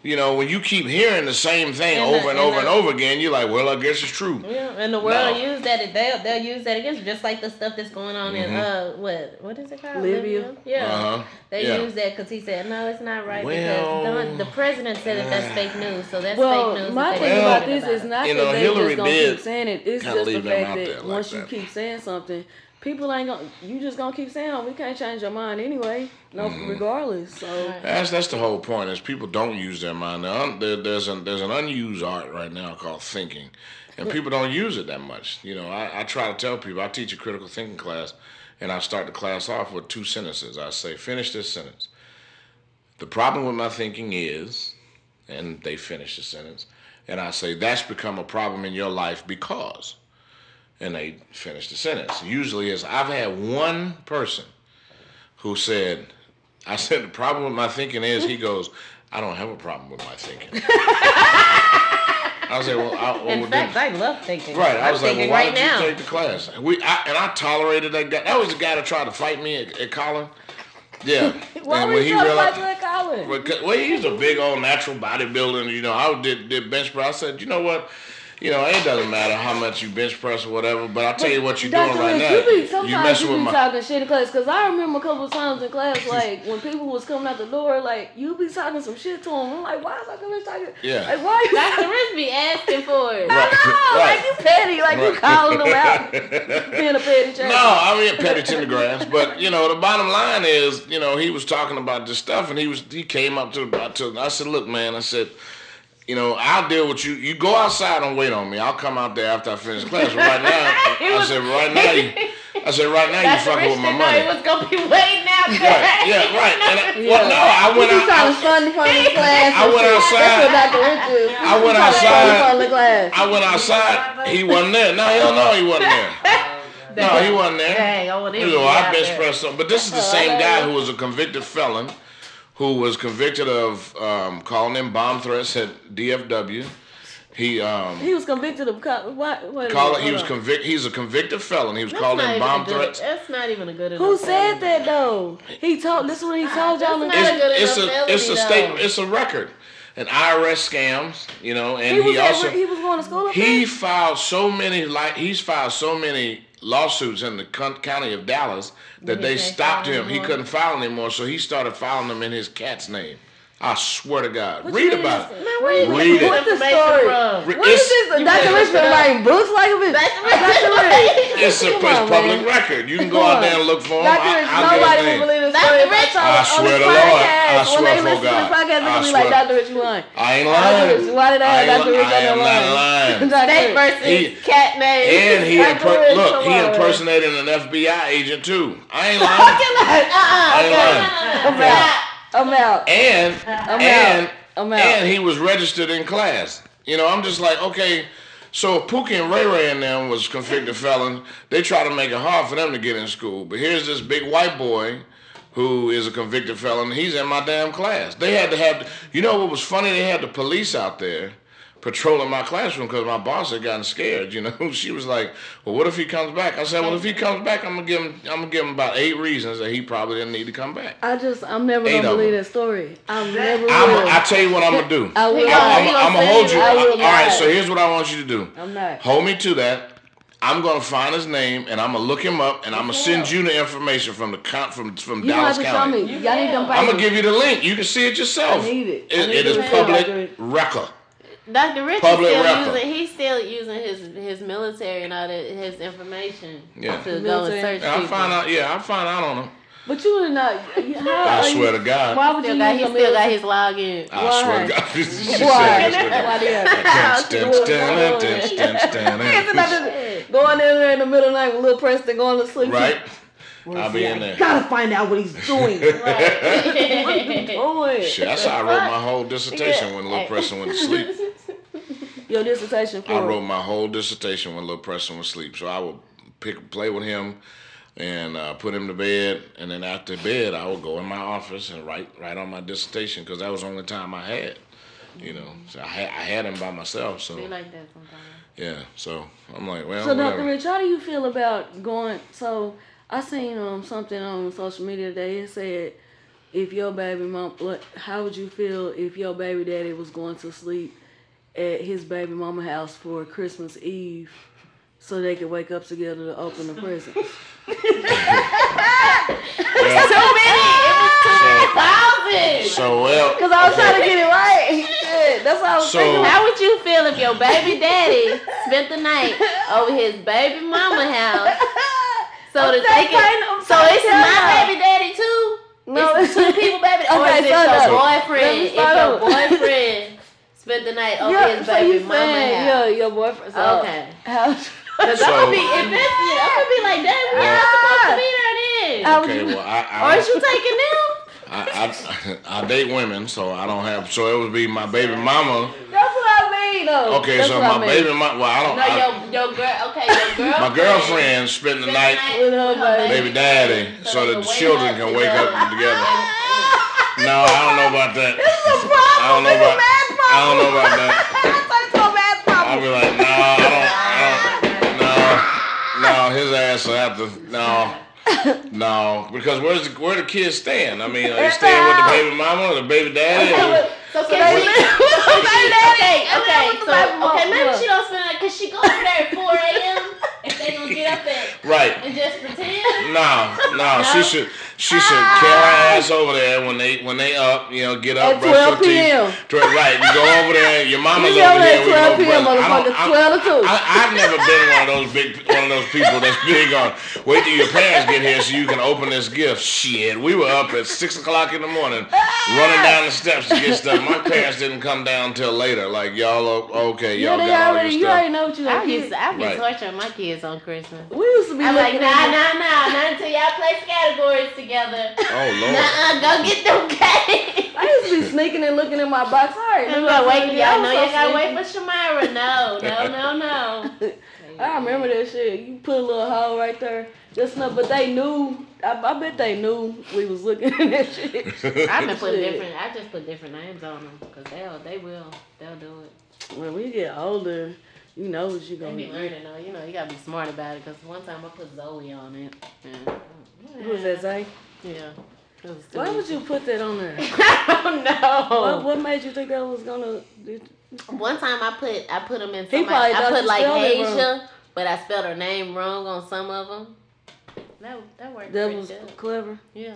you know, when you keep hearing the same thing and over the, and, and over the, and over again, you're like, well, I guess it's true. Yeah, and the world will use that. They'll, they'll use that against just like the stuff that's going on mm-hmm. in, uh, what what is it called? Libya. Libya. Yeah. Uh-huh. They yeah. use that because he said, no, it's not right. Well, because the president said that that's fake news, so that's well, fake news. My thing well, about this is not that know, they Hillary just going to keep saying it. It's just the fact that like once that. you keep saying something, people ain't gonna. You just gonna keep saying, oh, we can't change your mind anyway. No, mm-hmm. regardless. So that's that's the whole point. Is people don't use their mind. Now, there, there's an there's an unused art right now called thinking, and people don't use it that much. You know, I, I try to tell people. I teach a critical thinking class, and I start the class off with two sentences. I say, finish this sentence. The problem with my thinking is, and they finish the sentence, and I say that's become a problem in your life because. And they finish the sentence. Usually is I've had one person who said, I said, the problem with my thinking is, he goes, I don't have a problem with my thinking. I was like, well, I, well, in fact, I love thinking. Right. I was I'm like, well, why right did now. you take the class? We, I, and I tolerated that guy. That was the guy that tried to fight me at, at Collin. Yeah. Why were you realized, fight at Collin? Well, he's a big old natural bodybuilder. You know, I did, did bench press. I said, you know what? You know, it doesn't matter how much you bench press or whatever, but I'll tell you what you're Doctor doing right now. You, be, sometimes you messing you be with my talking shit in class, because I remember a couple of times in class, like when people was coming out the door, like you be talking some shit to them. I'm like, why is Doctor Rich talking? Yeah. Like why you Doctor Rich be asking for it? Right. I know, right. Like you petty, like right. you calling them out being a petty child. No, I mean petty tendergrass, but you know the bottom line is, you know, he was talking about this stuff, and he was he came up to the to. I said, look, man, I said. You know, I'll deal with you. You go outside and wait on me. I'll come out there after I finish class. But right now, I said, right now, you, I said, right now, you fucking with my money. He was gonna be waiting out there. Right, yeah, right. And I, yeah. Well, no, I went out. I, I went outside. I went outside. I went outside. He wasn't there. No, hell no, he wasn't there. No, he wasn't there. Dang, oh, well, you know, I bench pressed him. But this is the same guy who was a convicted felon, who was convicted of um, calling in bomb threats at D F W. He um, he was convicted of co- what? what call, he was convicted. He's a convicted felon. He was called in bomb threats. Good, that's not even a good enough. Who said felony. that though? He told. This is what he told y'all. It's, it's, good it's a felony, it's a state. It's a record. An I R S scams. You know, and he, was he at, also he was going to school. Up he there? filed so many like he's filed so many. lawsuits in the county of Dallas that they stopped him. He couldn't file anymore, so he started filing them in his cat's name. I swear to God. What read about it. Man, where you read it. What's the story? Re- what is this? Doctor Rich been writing books like a bitch. It's a on, public man. record. You can go out there and look for him. Doctor Rich, nobody will believe this story. I swear to Lord. I swear to God. I swear to God. I ain't lying. Why did I have Doctor Rich on the line? State versus cat name. And he look, he impersonated an F B I agent too. I ain't lying. I ain't lying. I'm out. And I'm and, out. I'm out. And he was registered in class. You know, I'm just like, okay, so Pookie and Ray Ray and them was convicted felons. They try to make it hard for them to get in school. But here's this big white boy who is a convicted felon. He's in my damn class. They had to have, you know what was funny? They had the police out there patrolling my classroom because my boss had gotten scared, you know. She was like, well, what if he comes back? I said, well, if he comes back, I'm gonna give him I'm gonna give him about eight reasons that he probably didn't need to come back. I just I'm never eight gonna believe that story. I'm never I'm I'll tell you what I'm gonna do. I will I'm, I'm, I'm gonna hold you. I, all right, so here's what I want you to do. I'm not hold me to that. I'm gonna find his name and I'm gonna look him up and I'm gonna send you the information from the from from you Dallas have to County. Show me. Y'all need them I'm gonna give you the link. You can see it yourself. I need it. I need it, it is public record. Doctor Rich Public is still record. using he's still using his his military and all that, his information yeah. to go and search. Yeah, I find out. Yeah, I find out on him. But you would not. How I swear you, to God. Why would still you? Got, he still got his login. I why? swear to God. Why? Why? Going in there in the middle of the night with Lil Preston going to sleep. Right. I'll be in there. Gotta find out what he's doing. Right. What you doing? Shit, that's how I wrote my whole dissertation when Lil Preston went to sleep. Your dissertation. For I wrote my whole dissertation when Lil Preston was asleep. So I would pick, play with him, and uh, put him to bed. And then after bed, I would go in my office and write, write on my dissertation because that was the only time I had. You know, so I had, I had him by myself. So they like that sometimes. Yeah. So I'm like, well. So Doctor Rich, how do you feel about going? So. I seen um, something on social media today. It said, if your baby mom, what, how would you feel if your baby daddy was going to sleep at his baby mama house for Christmas Eve so they could wake up together to open the presents? It's too many. It was too many thousand. So, well. Because I was okay. trying to get it right. That's what I was so, thinking. How would you feel if your baby daddy spent the night over his baby mama house? So the thinking, so it's my baby daddy too. No, it's two people baby. Or okay, is it so your so boyfriend? If your boyfriend spent the night over yeah, his so baby mama house. Yeah, your boyfriend. So okay. Because so, I'm gonna be invested. I'm gonna be like, damn, we're well, not supposed to be there then. Okay, well, I, I, or is you taking them? I, I I date women, so I don't have. So it would be my baby mama. That's what I mean, though. Okay, that's so my I mean. baby mama. Well, I don't. No, I, your, your girl. Okay, your girlfriend. My girlfriend spent the night with her baby, baby daddy, so, so that the children can wake up together. No, I don't know about that. This is a problem. I don't know about. I don't know about that. That's a bad problem. I'll be like, no, nah, I don't. I don't no, no, his ass will have to. No. No, because where's the, where the kids staying? I mean, are they staying with the baby mama or the baby daddy? Or, so, so, so baby, baby daddy. Okay, okay, so, okay, maybe she don't spend Right. And just pretend? No, no, no. She should she should ah. carry her ass over there when they when they up, you know, get up, at brush your teeth. Right, you go over there, your mama's you over there. At twelve with no brother. I don't, I, twelve or two. I, I've never been one of those big one of those people that's big on wait till your parents get here so you can open this gift. Shit. We were up at six o'clock in the morning running down the steps to get stuff. My parents didn't come down till later. Like y'all okay, y'all yeah, got already, all your you stuff. Already know what you I used I've been right. torturing my kids on Christmas. We used to be I'm like, nah, nah, nah, not until y'all play categories together. Oh, Lord. Nuh-uh, go get them cake. I used to be sneaking and looking in my box. All right. I'm gonna wait for y'all. No, you gotta wait for Shamira. No, no, no, no. I remember that shit. You put a little hole right there. Just enough, but they knew. I, I bet they knew we was looking at that shit. I've been putting different. I just put different names on them because they'll, they will, they'll do it. When we get older, you know what you gonna be learning though. You know you gotta be smart about it. Cause one time I put Zoe on it. Yeah. Who was that, Zay? Yeah. Why would you put that on there? I don't know. What, what made you think that was gonna? One time I put I put them in. Somebody, I put like Asia, but I spelled her name wrong on some of them. That that worked. That was good. Clever. Yeah.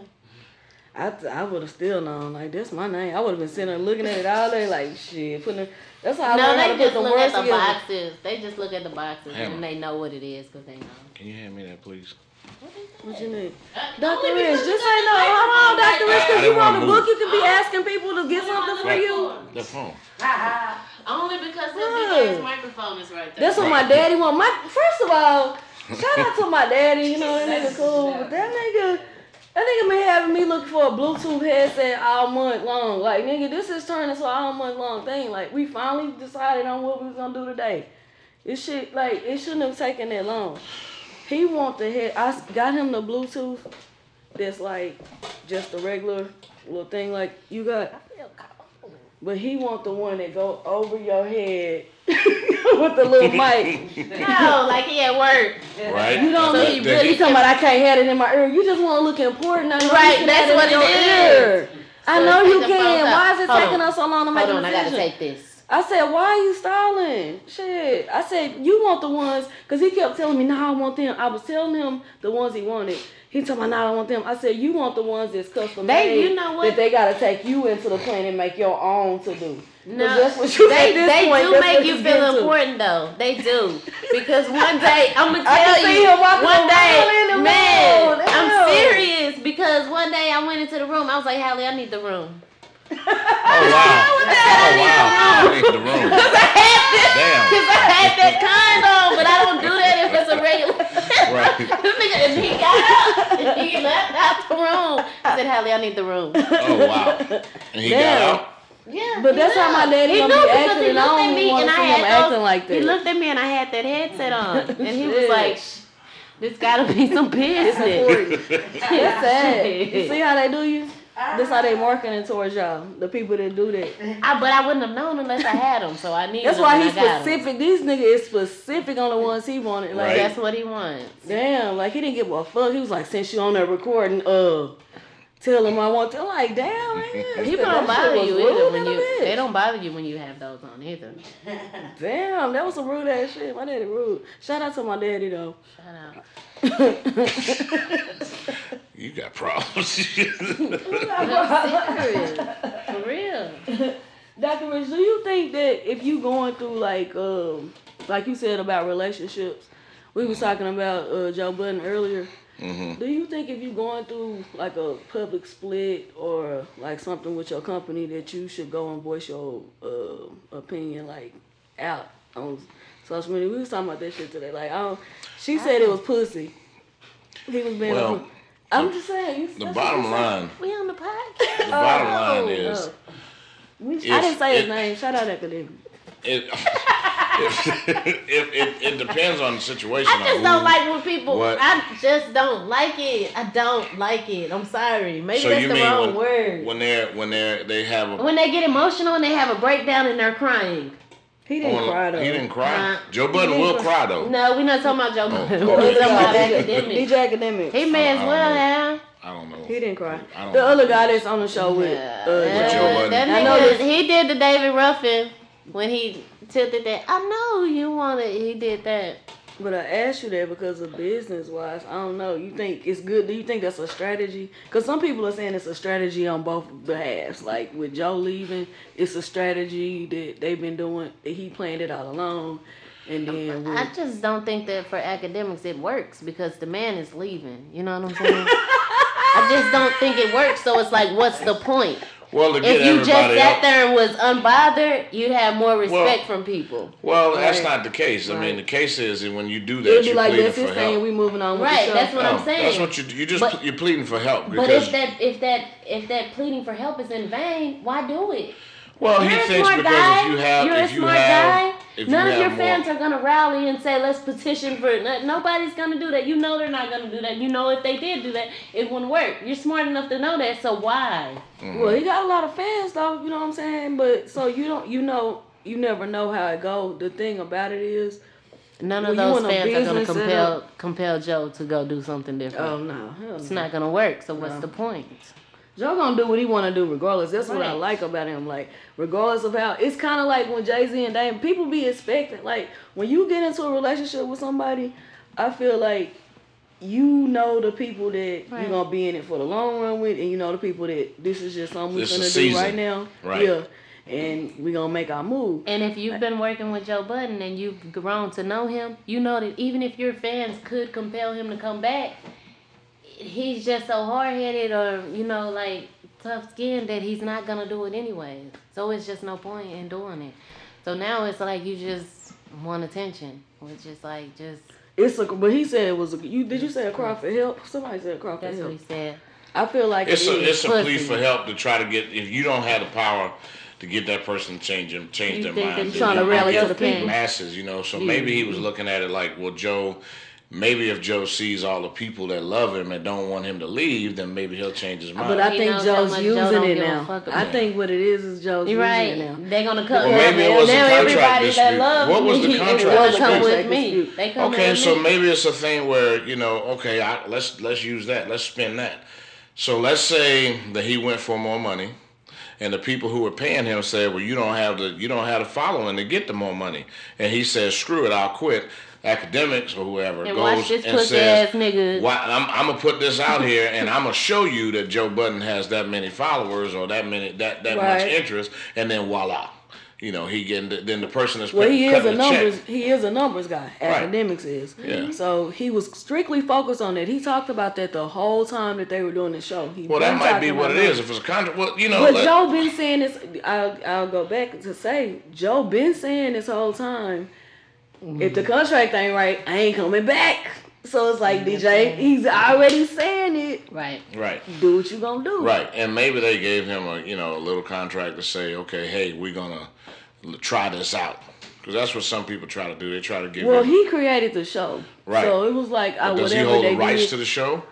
I I would have still known like that's my name. I would have been sitting there looking at it all day like shit. Putting it, that's how I no, learned how to put the words together. No, they just look at the boxes. They just look at the boxes Damn. and they know what it is because they know. Can you hand me that, please? What, what you need, uh, Doctor Rich? Just say no. Hold on, Doctor Rich, because you on the book, you could be asking people to get something for you. The phone. Uh-uh. Only because the D J's microphone is right there. That's what my daddy want. My first of all. Shout out to my daddy, you know, that nigga cool. But that nigga, that nigga been having me looking for a Bluetooth headset all month long. Like, nigga, this is turning into an all month long thing. Like, we finally decided on what we was gonna do today. It shit, like, it shouldn't have taken that long. He want the head, I got him the Bluetooth that's like just the regular little thing like you got. But he want the one that go over your head. With the little mic. No, like he at work. Right. You don't need so really talking about I can't have it in my ear. You just want to look important. I know right, that's what it is. Ear. I so know you can. Why is it Hold taking on. us so long to make Hold a decision? Hold on, I got to take this. I said, why are you stalling? Shit. I said, you want the ones, because he kept telling me, no, nah, I want them. I was telling him the ones he wanted. He told me, no, nah, I want them. I said, you want the ones that's custom made, you know what? That they got to take you into the plan and make your own to do. No, they, they point, do make you feel important, though. They do. Because one day, I'm going to tell you, one day, man, I'm serious. Because one day I went into the room. I was like, Hallie, I need the room. Oh, wow. I, I, oh, wow. I need the room. Because I had this. Because I had that condo, but I don't do that if it's a regular. Right. This nigga, if he got out, if he left out the room, I said, Hallie, I need the room. Oh, wow. And he Damn. got out. Yeah, but that's how my daddy gonna be acting. And I don't want to see him acting like that. He looked at me and I had that headset on, and he was like, "This gotta be some business." It's important. That's sad. You see how they do you? That's how they marketing towards y'all. The people that do that. I, but I wouldn't have known unless I had them. So I need. That's why he's specific. These nigga is specific on the ones he wanted. Like right. That's what he wants. Damn, like he didn't give a fuck. He was like, "Since you on there recording, uh." Tell them I want to. I'm like, damn, man. People don't bother you either when you. They don't bother you when you have those on either. Damn, that was some rude ass shit. My daddy rude. Shout out to my daddy though. Shout out. You got problems. I'm serious. For real. Doctor Rich, do you think that if you going through like, um, like you said about relationships, we was talking about uh, Joe Budden earlier. Mm-hmm. Do you think if you're going through like a public split or like something with your company that you should go and voice your uh, opinion like out on social media? We was talking about that shit today. Like, I don't, she said it was pussy. He was being. Well, a pussy. I'm the, just saying. You, the bottom line. We on the podcast. The bottom oh, line is. No. I didn't say his it, name. Shout out Akademiks. It. it, it, it depends on the situation. I just who, don't like when people. What? I just don't like it. I don't like it. I'm sorry. Maybe so that's the wrong when, word. When they're when they they have a, when they get emotional and they have a breakdown and they're crying. He didn't oh, cry though. He didn't cry. Uh, Joe Budden will cry. cry though. No, we're not talking about Joe Budden. Oh, we're talking about Akademiks. D J Akademiks. He may as well have. I don't know. He didn't cry. I don't the know. Other guy that's on the show with, yeah. uh, with Joe Budden. That nigga, I know this. He did the David Ruffin when he. Tilted that. I know you wanted. He did that. But I asked you that because of business-wise, I don't know. You think it's good? Do you think that's a strategy? Because some people are saying it's a strategy on both behalves. Like with Joe leaving, it's a strategy that they've been doing. That he planned it all along. And then with, I just don't think that for academics it works because the man is leaving. You know what I'm saying? I just don't think it works. So it's like, what's the point? Well, to get if you just sat up there and was unbothered, you'd have more respect well, from people. Well, right? That's not the case. I right. mean, the case is that when you do that, you're like, pleading for help. Thing, we moving on with right, that's what help. I'm saying. That's what you you just but, you're pleading for help. Because but if that if that if that pleading for help is in vain, why do it? Well, you're he thinks because guy, if you have, you're if a you smart have, guy. If None you of your more. fans are gonna rally and say, "Let's petition for it." Nobody's gonna do that. You know they're not gonna do that. You know if they did do that, it wouldn't work. You're smart enough to know that, so why? Mm-hmm. Well, he got a lot of fans, though. You know what I'm saying? But so you don't, you know, you never know how it goes. The thing about it is, none of well, those fans are gonna compel compel Joe to go do something different. Oh no, it's no. not gonna work. So no. what's the point? Joe gonna do what he wanna do regardless. That's right. What I like about him. Like, regardless of how, it's kinda like when Jay-Z and Damon, people be expecting, like, when you get into a relationship with somebody, I feel like you know the people that right. you're gonna be in it for the long run with, and you know the people that this is just something we're gonna do right now. Right. Yeah. And we're going to make our move. And if you've been working with Joe Budden and you've grown to know him, you know that even if your fans could compel him to come back, he's just so hard-headed or, you know, like, tough-skinned that he's not going to do it anyways. So it's just no point in doing it. So now it's like you just want attention. It's just like, just... It's a, but he said it was... A, you Did you say a cry for help? Somebody said a cry for help. That's what he said. I feel like it's it a, is. It's a plea for help to try to get... If you don't have the power to get that person to change, him, change their mind. He's trying to rally to the people. Masses, you know. So yeah. maybe he was looking at it like, well, Joe... Maybe if Joe sees all the people that love him and don't want him to leave, then maybe he'll change his mind. But I think Joe's using it now. I think what it is is Joe's using it now. They're gonna come. Well, maybe it was a contract dispute. What was the contract dispute? Okay, so maybe it's a thing where you know, okay, I, let's let's use that, let's spend that. So let's say that he went for more money, and the people who were paying him said, "Well, you don't have the you don't have the following to get the more money," and he says, "Screw it, I'll quit." Academics or whoever and goes and says, "Why I'm, I'm gonna put this out here and I'm gonna show you that Joe Budden has that many followers or that many that that right. much interest," and then voila, you know he getting the, then the person that's well, he is a numbers check. He is a numbers guy. Academics right. is yeah. So he was strictly focused on that. He talked about that the whole time that they were doing the show. He well, that might be what it is. If it's a contract, well, you know. But let, Joe been saying this. I'll I'll go back to say Joe been saying this whole time. Mm-hmm. If the contract ain't right, I ain't coming back. So it's like, D J, he's already saying it. Right. Right. Do what you gonna do. Right. And maybe they gave him a, you know, a little contract to say, okay, hey, we're gonna try this out. Because that's what some people try to do. They try to give Well, him... he created the show. Right. So it was like, I whatever they did. Does he hold the rights did, to the show?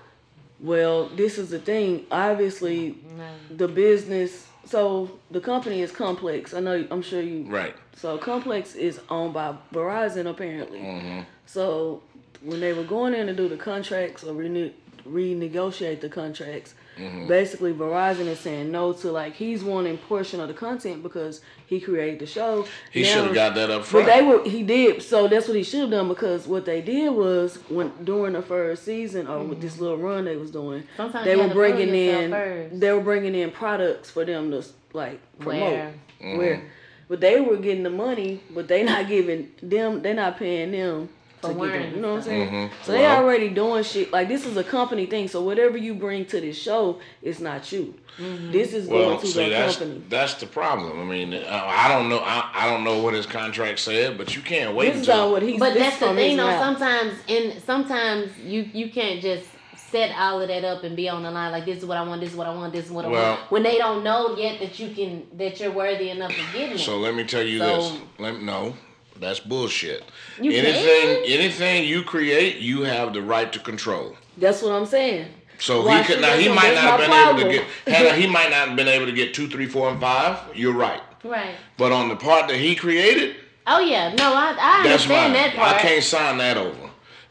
Well, this is the thing. Obviously, no. the business... So the company is Complex. I know. I'm sure you. Right. So Complex is owned by Verizon apparently. Mm-hmm. So when they were going in to do the contracts or rene- renegotiate the contracts, mm-hmm. basically Verizon is saying no to like he's wanting portion of the content because he created the show. He should have got that up front. But they were. He did. So that's what he should have done because what they did was when during the first season or mm-hmm. with this little run they was doing, sometimes they were bringing in first. they were bringing in products for them to like promote. Where? Mm-hmm. Where But they were getting the money, but they not giving them, they not paying them to get them, you know what I'm saying? Mm-hmm. So well, they already doing shit, like this is a company thing, so whatever you bring to this show, it's not you. Mm-hmm. This is well, going to see, the that's, company. That's the problem. I mean, I don't know I, I don't know what his contract said, but you can't wait this until... This is on what he's... But that's the thing, though, sometimes, in, sometimes you, you can't just... set all of that up and be on the line like this is what I want, this is what I want, this is what I well, want. When they don't know yet that you can that you're worthy enough of getting it. So let me tell you so, this. Let no, that's bullshit. You anything can? anything you create, you have the right to control. That's what I'm saying. So Why he could now he might not have been problem. able to get had, he might not have been able to get two, three, four, and five. You're right. Right. But on the part that he created. Oh yeah, no, I I understand that part. I can't sign that over.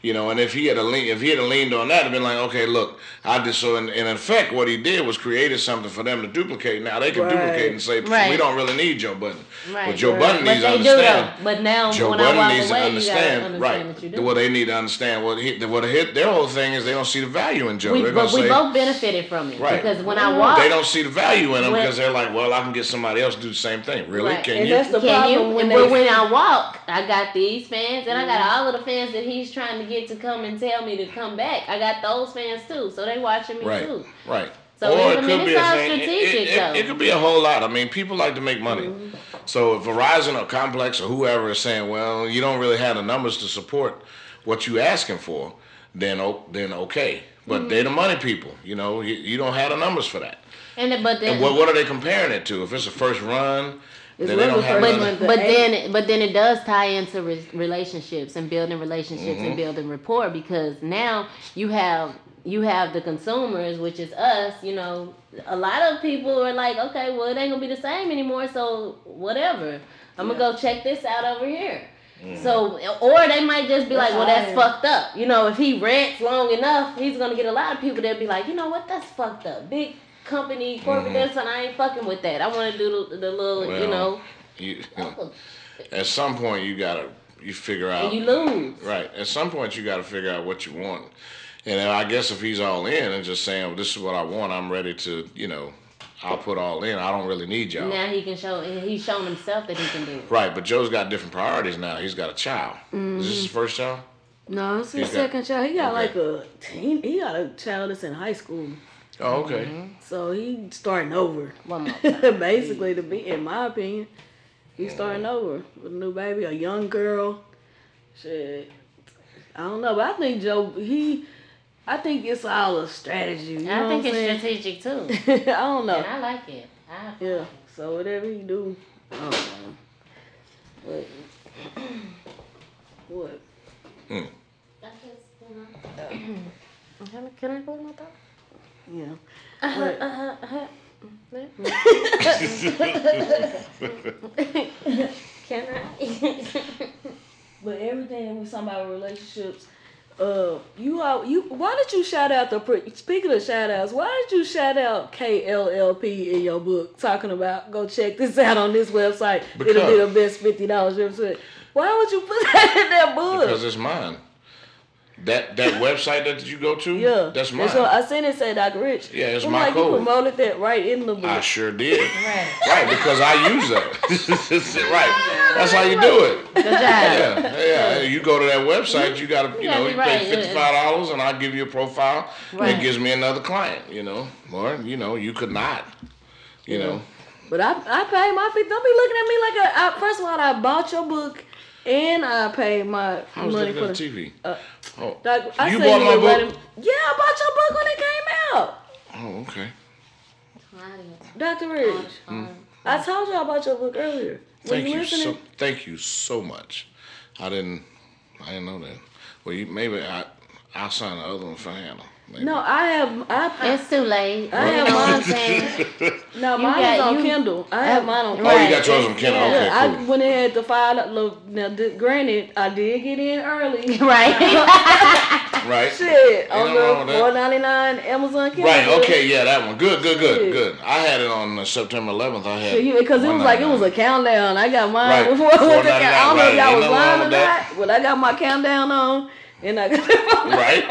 You know, and if he had a lean, if he had a leaned on that, it'd been like, okay, look, I just so in, in effect, what he did was created something for them to duplicate. Now they can right. duplicate and say, right. we don't really need Joe Budden. Right. But Joe right. Budden needs to understand. But now, Joe when Budden I walk needs away, to understand, understand right? Well, they need to understand what he, what hit. Their whole thing is they don't see the value in Joe. We, but say, we both benefited from it right. because when I walk, they don't see the value in him when, because they're like, well, I can get somebody else to do the same thing. Really? Right. Can and you? That's the can problem you? When but they, when I walk, I got these fans, and I got all of the fans that he's trying to get to come and tell me to come back. I got those fans too, so they watching me right. too. Right. So or it, it could be a thing. It, it, it, it could be a whole lot. I mean, people like to make money. Mm-hmm. So if Verizon or Complex or whoever is saying, "Well, you don't really have the numbers to support what you asking for," then then okay. But mm-hmm. they're the money people. You know, you, you don't have the numbers for that. And the, but then, and what what are they comparing it to? If it's a first run. Then they don't have but, but then but then it does tie into re- relationships and building relationships mm-hmm. and building rapport, because now you have you have the consumers, which is us. You know, a lot of people are like, okay, well, it ain't gonna be the same anymore, so whatever, I'm yeah. gonna go check this out over here. Mm. So, or they might just be like, well, that's fucked up. You know, if he rants long enough, he's gonna get a lot of people that'll be like, you know what, that's fucked up, big company, corporate mm-hmm. and I ain't fucking with that. I want to do the, the little, well, you know. You, at some point, you gotta you figure out. And you lose. Right. At some point, you gotta figure out what you want. And I guess if he's all in and just saying, well, "This is what I want. I'm ready to," you know, I'll put all in. I don't really need y'all. Now he can show. He's shown himself that he can do it. Right. But Joe's got different priorities now. He's got a child. Mm-hmm. Is this his first child? No, it's his second got, child. He got okay. like a he, he got a child that's in high school. Oh, okay. Mm-hmm. So he starting over. One more time. Basically, to be, in my opinion, he's mm-hmm. starting over with a new baby, a young girl. Shit, I don't know, but I think Joe, he, I think it's all a strategy. You know I think it's saying? strategic too. I don't know. And I like it. I like yeah. It. So whatever you do, I don't know. But, what? Mm. I just, you know. Can I go to my dog? Yeah. Uh-huh, uh-huh, uh-huh. Can I? But everything we talking about relationships, uh, you all, you. Why did you shout out the? Speaking of shout outs, why did you shout out K L L P in your book? Talking about go check this out on this website. Because it'll be the best fifty dollars you've ever seen. Why would you put that in that book? Because it's mine. That that website that you go to, yeah, that's mine. So I seen it say Doctor Rich. Yeah, it's I'm my like, code. You promoted that right in the book. I sure did. Right, right, because I use that. Right, that's how you do it. Good job. Yeah, yeah. You go to that website. You gotta, you know, you pay fifty five dollars, and I'll give you a profile. Right. It gives me another client. You know, or you know, you could not. You know. But I I pay my fee. Don't be looking at me like a. I, first of all, I bought your book. And I paid my I was money for the T V. Uh, oh, like, I you bought you my book? Him, yeah, I bought your book when it came out. Oh, okay. Doctor Rich, mm. I told you I bought your book earlier. Were thank you, you so. Thank you so much. I didn't. I didn't know that. Well, you, maybe I. I'll sign the other one for Hannah. Maybe. No, I have. I, it's too late. I have mine saying. No, mine is on you, Kindle. I have mine on Kindle. Oh, you got yours on Kindle. Yeah, okay, I cool. went ahead to file. Look, now, granted, I did get in early. Right. Right. Shit. Ain't on no the four ninety-nine Amazon Kindle. Right. Okay. Yeah, that one. Good. Good. Good. Shit. Good. I had it on September eleventh. I had it because it was like it was a countdown. I got mine right. before I went to count. I don't know if y'all was lying or not, but I got my countdown on. And I right?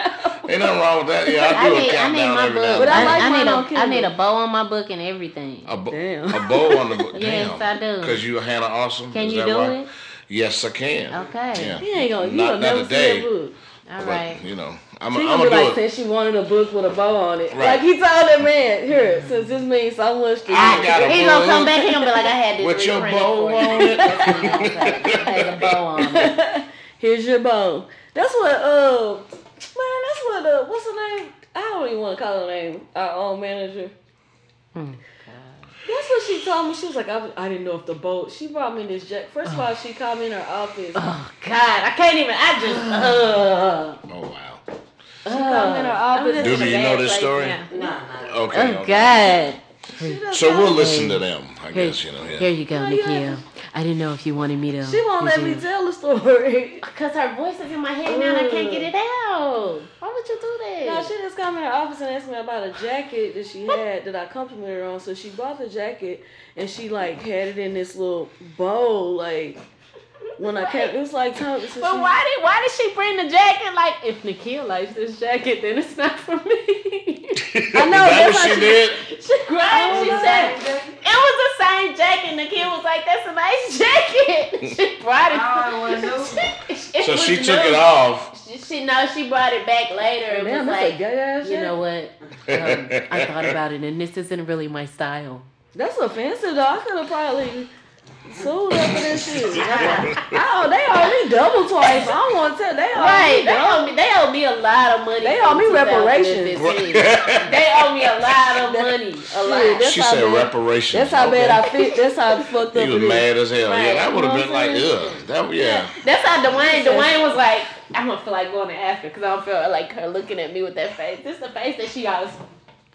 Ain't nothing wrong with that. Yeah, I do I need, a countdown every now and then. I, like I, need a, I need a bow on my book and everything. A, bo- a bow on the book? Yes, I do. Because you Hannah Awesome? Can Is you do right? it? Yes, I can. Okay. Yeah. He ain't going to never another day. See a book. All but, right. You know, I'm going to be like, it. Since she wanted a book with a bow on it. Right. Like, he told that man, here, since this means so much to you. He's going to come back here and be like, I had this. With your bow on it? I had a bow on it. Here's your bow. That's what, uh, man, that's what, uh, what's her name? I don't even want to call her name, our own manager. Hmm. That's what she told me. She was like, I, I didn't know if the boat, she brought me this jacket. First of all, she called me in her office. Oh, God, I can't even, I just, uh. Oh, wow. She uh, called me in her office. Doobie, you know this story? Now. No, no. Okay. Oh, okay. God. So we'll listen to them, I guess, you know. Yeah. Here you go, Nakia. I didn't know if you wanted me to. She won't let me tell the story. story. Because her voice is in my head now, and I can't get it out. Why would you do that? No, she just came in her office and asked me about a jacket that she had that I complimented her on. So she bought the jacket, and she, like, had it in this little bowl, like... When I came, it was like time. But she, why did why did she bring the jacket? Like, if Nakia likes this jacket, then it's not for me. I know that's what she did. She cried. She said it was the same jacket. Nakia was like, "That's a nice jacket." She brought it. Oh, it she, it so she new. Took it off. She, she no, she brought it back later. It was like, you know what? Um, I thought about it, and this isn't really my style. That's offensive, though. I could have probably. Sold up for this shit. Oh, they owe me double twice. I don't want to tell. They owe right. me. They owe me. They owe me a lot of money. They owe me reparations. They owe me a lot of money. A lot. That's she said bad. Reparations. That's how okay. bad I fit. That's how I fucked up. He was mad as hell. Right. Yeah, that would have been like, ugh. That yeah. That's how Dwayne. Dwayne was like, I don't feel like going to Africa because I don't feel like her looking at me with that face. This is the face that she always.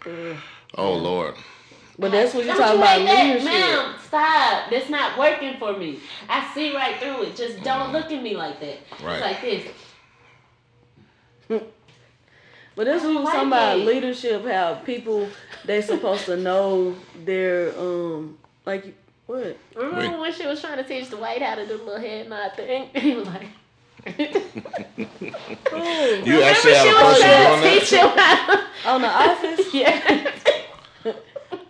Ugh. Oh Lord. But that's what you're talking you about leadership. Ma'am, stop. That's not working for me. I see right through it. Just don't look at me like that. Right. It's like this. But this was talking about leadership, how people, they supposed to know their, um, like, what? Remember Wait. when she was trying to teach Dwight how to do the little head nod thing? He was like. you Remember actually had a person on that? Teach him how to... On the office? Yeah.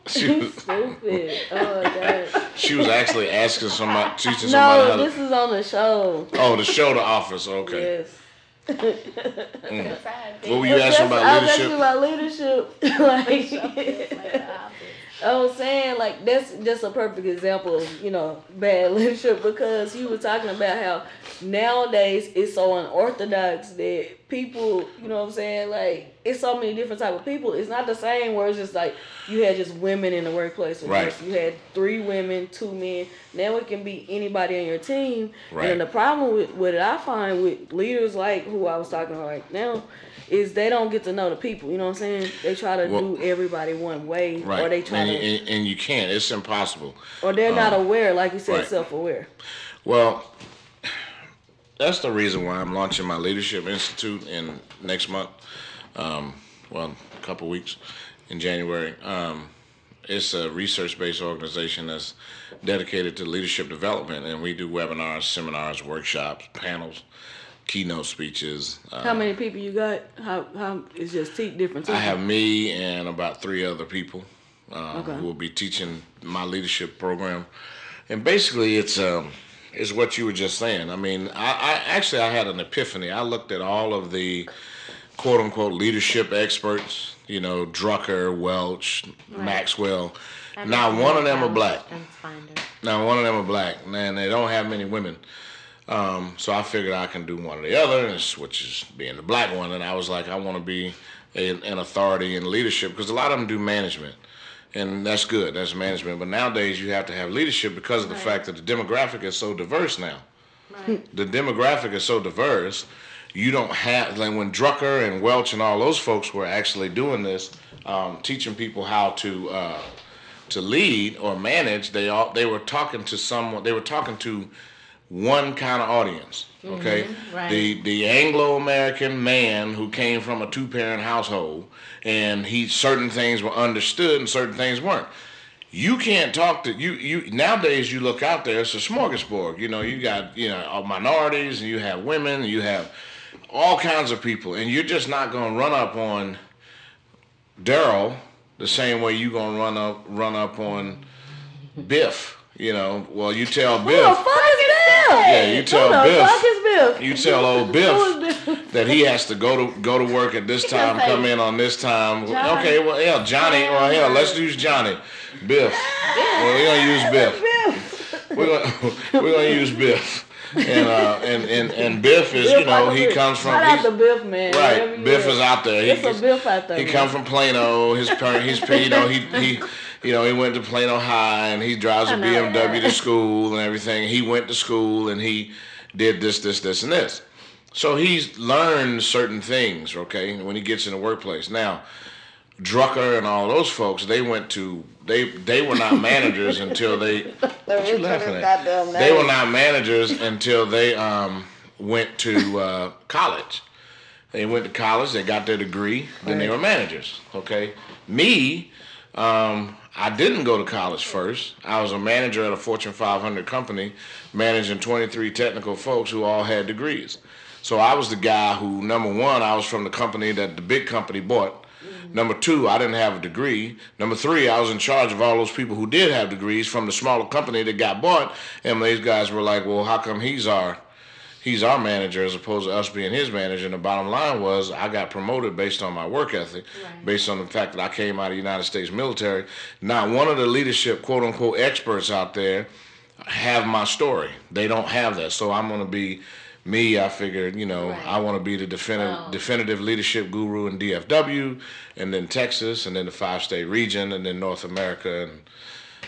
She was, stupid. Oh, God. She was actually asking somebody, teaching no, somebody how to... No, this is on the show. Oh, the show, The Office. Okay. Yes. Mm. What were you asking about leadership? I was asking about leadership. Like, I was saying, like, that's just a perfect example of, you know, bad leadership because you were talking about how nowadays it's so unorthodox that people, you know what I'm saying, like, it's so many different type of people. It's not the same where it's just like you had just women in the workplace. Right. This. You had three women, two men. Now it can be anybody on your team. Right. And the problem with what I find with leaders like who I was talking about right now is they don't get to know the people. You know what I'm saying? They try to well, do everybody one way. Right. Or they try and, to, and, and you can't. It's impossible. Or they're um, not aware, like you said, right. self-aware. Well, that's the reason why I'm launching my Leadership Institute in next month. Um, well, a couple weeks in January. Um, it's a research-based organization that's dedicated to leadership development, and we do webinars, seminars, workshops, panels, keynote speeches. Uh, how many people you got? How how it's just te- different teachers? I have me and about three other people um, okay. who will be teaching my leadership program, and basically it's um. is what you were just saying. I mean, I, I actually I had an epiphany. I looked at all of the quote unquote leadership experts, you know, Drucker, Welch, right. Maxwell. Not one of them are black. Not one of them are black. And they don't have many women. Um, so I figured I can do one or the other, which is being the black one. And I was like, I want to be a, an authority in leadership because a lot of them do management. And that's good. That's management. But nowadays, you have to have leadership because of the right. fact that the demographic is so diverse now. Right. The demographic is so diverse. You don't have, like when Drucker and Welch and all those folks were actually doing this, um, teaching people how to uh, to lead or manage, they all they were talking to someone. They were talking to one kind of audience. Okay, mm-hmm, right. the the Anglo-American man who came from a two-parent household, and he certain things were understood and certain things weren't. You can't talk to you you nowadays. You look out there; it's a smorgasbord. You know, you got you know minorities, and you have women, and you have all kinds of people, and you're just not gonna run up on Daryl the same way you gonna run up run up on Biff. You know, well, you tell Biff. Who the fuck is Biff? Yeah, you tell Biff. Who the fuck is Biff? You tell old Biff, Biff that he has to go to go to work at this time, come in on this time. Johnny. Okay, well, yeah, Johnny. Well, yeah, let's use Johnny. Biff. Well, we're gonna use Biff. Biff. We're gonna we're gonna use Biff. And uh and, and, and Biff is Biff, you know he comes from right out the Biff man right Every Biff year. Is out there he, it's a Biff out there he man. Comes from Plano his parent he's you know he he you know he went to Plano High and he drives a B M W to school and everything he went to school and he did this this this and this so he's learned certain things okay when he gets in the workplace now Drucker and all those folks, they went to they they were not managers until they the what you laughing at? They were not managers until they um went to uh, college. They went to college, they got their degree, then right. they were managers. Okay, me, um, I didn't go to college first. I was a manager at a Fortune five hundred company, managing twenty-three technical folks who all had degrees. So I was the guy who, number one, I was from the company that the big company bought. Mm-hmm. Number two, I didn't have a degree. Number three, I was in charge of all those people who did have degrees from the smaller company that got bought. And these guys were like, well, how come he's our... He's our manager as opposed to us being his manager. And the bottom line was I got promoted based on my work ethic, right. based on the fact that I came out of the United States military. Not one of the leadership, quote unquote, experts out there have my story. They don't have that. So I'm going to be me. I figured, you know, right. I want to be the definitive, wow. definitive leadership guru in D F W and then Texas and then the five-state region and then North America and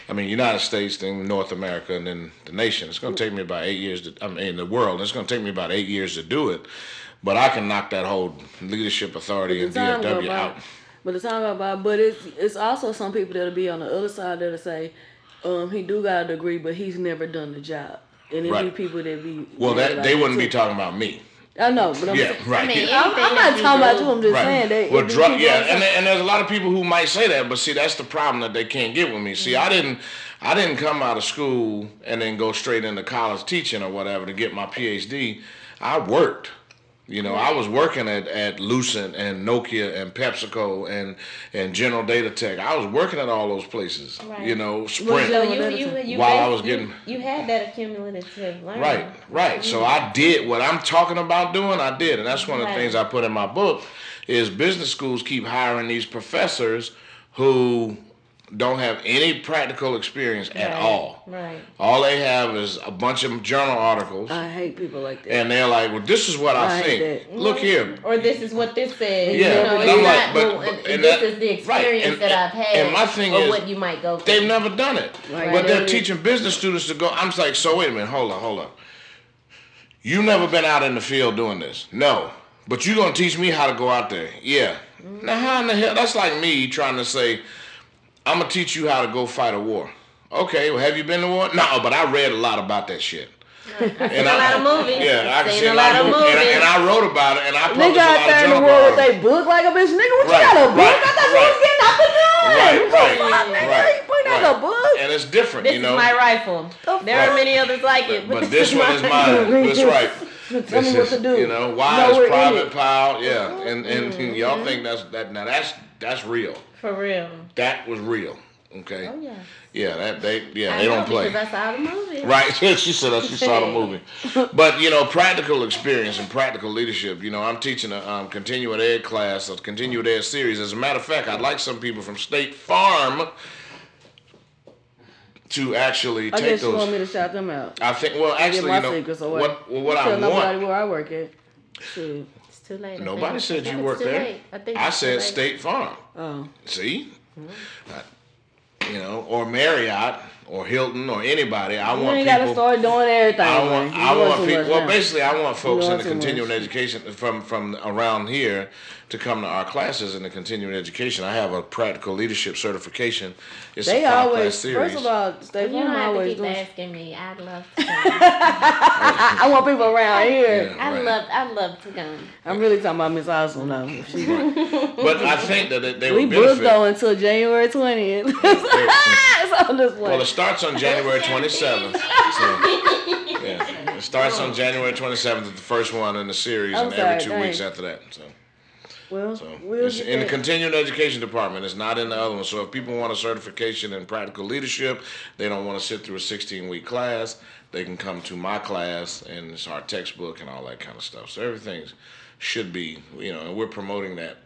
I mean, United States, then North America, and then the nation. It's going to take me about eight years to, I mean, the world. It's going to take me about eight years to do it. But I can knock that whole leadership authority and D F W out. But it's all about, but it's it's also some people that'll be on the other side that'll say, um, he do got a degree, but he's never done the job. And it'll right. be people that be... Well, that they wouldn't be talking about me. I know, but I'm yeah, saying, right. I mean, I'm, I'm not talking about you. I'm just right. saying that. Well, drug, yeah, and, and there's a lot of people who might say that, but see, that's the problem that they can't get with me. See, mm-hmm. I didn't, I didn't come out of school and then go straight into college teaching or whatever to get my P H D. I worked. You know, I was working at, at Lucent and Nokia and PepsiCo and, and General Data Tech. I was working at all those places, right. you know, Sprint, well, so you, you, you, while you, I was getting... You, you had that accumulative learning. Right, right. So I did what I'm talking about doing, I did. And that's one of the right. things I put in my book is business schools keep hiring these professors who don't have any practical experience right. at all. Right. All they have is a bunch of journal articles. I hate people like that. And they're like, well, this is what I, I think. That. Look here. Or this is what this says. Yeah. You know, I'm like, not, but, well, and and this that, is the experience right. and, that I've had. And my thing or is, what you might go through. They've never done it. Right. But they're teaching business students to go. I'm just like, so wait a minute. Hold on, hold on. You've never been out in the field doing this. No. But you're going to teach me how to go out there. Yeah. Mm-hmm. Now, how in the hell? That's like me trying to say, I'm going to teach you how to go fight a war. Okay, well, have you been to war? No, but I read a lot about that shit. I've seen a lot of movies. Yeah, I've seen a lot of movies. And I, and I wrote about it, and I published a lot of journal articles. Nigga out there in the world with they book like a bitch. Nigga, what right, you got, a book? Right, I thought you right. was getting up and doing. Right, right, fuck, right, nigga, right. You point right. out a book. And it's different, this you know. This is my rifle. There right. are many others like it. But, but, but this, this one is mine. That's right. Tell me what to do. You know, why is Private Pile? Yeah, and and y'all think that's that. Now, that's that's real. For real. That was real. Okay. Oh yeah. Yeah, that they yeah, I they know, don't play. Because I saw the movie. Right. She said that she saw the movie. But you know, practical experience and practical leadership. You know, I'm teaching a um, continued ed class, a continued ed series. As a matter of fact, I'd like some people from State Farm to actually I take those. I just want me to shout them out. I think. Well, actually, you know, what well, what I nobody want. Nobody where I work at. Shoot. Too late, nobody said you worked there. I, think I said State Farm. Oh. See? Mm-hmm. Uh, you know, or Marriott or Hilton or anybody. I you want ain't people. You got to start doing everything. I want, I want, want people. Well, now. basically, I want folks in the continuing much. education from, from around here to come to our classes in the continuing education. I have a practical leadership certification. It's they a always, series. First of all, State Farm well, always. You don't have to keep asking me. I'd love to come. I want people around here. Yeah, I right. love I love to come. I'm really talking about Miss Awesome now. Right. But I think that they, they would benefit. We booked though until January twentieth. It's on this one. Well, it starts on January twenty-seventh. So, yeah. It starts on January twenty-seventh at the first one in the series I'm and sorry, every two dang. weeks after that. So. Well, so we'll it's in the continuing education department. It's not in the other one. So if people want a certification in practical leadership, they don't want to sit through a sixteen-week class, they can come to my class, and it's our textbook and all that kind of stuff. So everything should be, you know, and we're promoting that.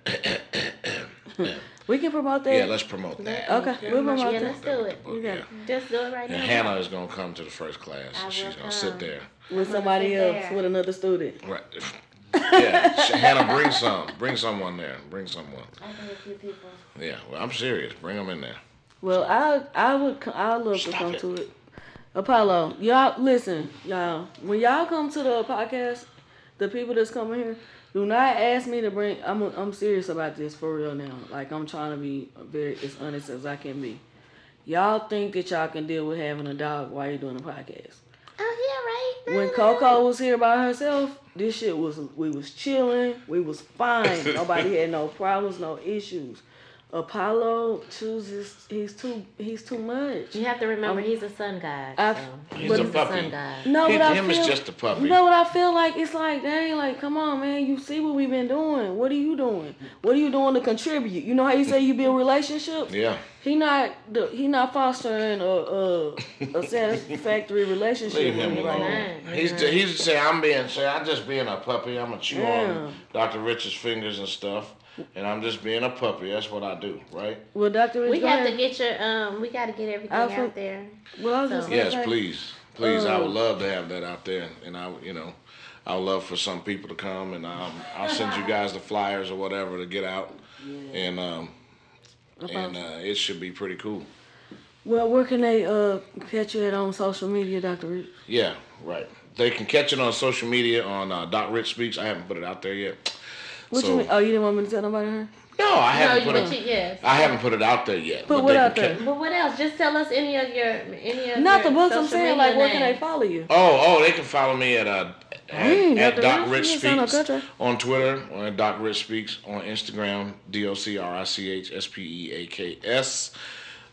We can promote that? Yeah, let's promote that. Okay, yeah, we'll promote yeah, that. Let's do it. Book, yeah. Just do it right and now. And Hannah is going to come to the first class. I and she's going to sit there. With somebody else, there. with another student. Right. Yeah, Hannah, bring some. Bring someone there. Bring someone. I know a few people. Yeah, well, I'm serious. Bring them in there. Well, so. I I would I love Stop to come it. to it. Apollo, y'all listen, y'all. When y'all come to the podcast, the people that's coming here, Do not ask me to bring. I'm I'm serious about this for real now. Like, I'm trying to be very as honest as I can be. Y'all think that y'all can deal with having a dog while you're doing a podcast? Oh yeah, right. When Coco was here by herself, this shit was we was chilling. We was fine. Nobody had no problems, no issues. Apollo chooses. He's too. He's too much. You have to remember, um, he's a sun god. So. He's a puppy. Sun god. No, him, but I him feel, is just a puppy. You know what I feel like? It's like, dang, like, come on, man. You see what we've been doing? What are you doing? What are you doing to contribute? You know how you say you build relationships? Yeah. He not. He not fostering a a, a satisfactory relationship. Leave him alone. Right now. He's yeah. he's saying I'm being. Say I'm just being a puppy. I'm gonna chew yeah. on Doctor Rich's fingers and stuff. And I'm just being a puppy. That's what I do, right? Well, Doctor Rich, we have to get your um. We got to get everything out, out there. Well, I was so. just yes, like, please, please. Um, I would love to have that out there, and I, you know, I would love for some people to come, and um, I'll send you guys the flyers or whatever to get out, yeah. and um, and uh, it should be pretty cool. Well, where can they uh catch you at on social media, Doctor Rich? Yeah, right. They can catch it on social media on uh, Doc Rich Speaks. I haven't put it out there yet. What so, you mean? Oh, you didn't want me to tell nobody her? No, I haven't no, put it. It yes. I haven't put it out there yet. Put what out there? Catch. But what else? Just tell us any of your any of not your the books. I'm saying, like, where can they follow you? Oh, oh, they can follow me at uh at, at Doc Rich Speaks no on Twitter, or at Doc Rich Speaks on Instagram, D O C R I C H S P E A K S,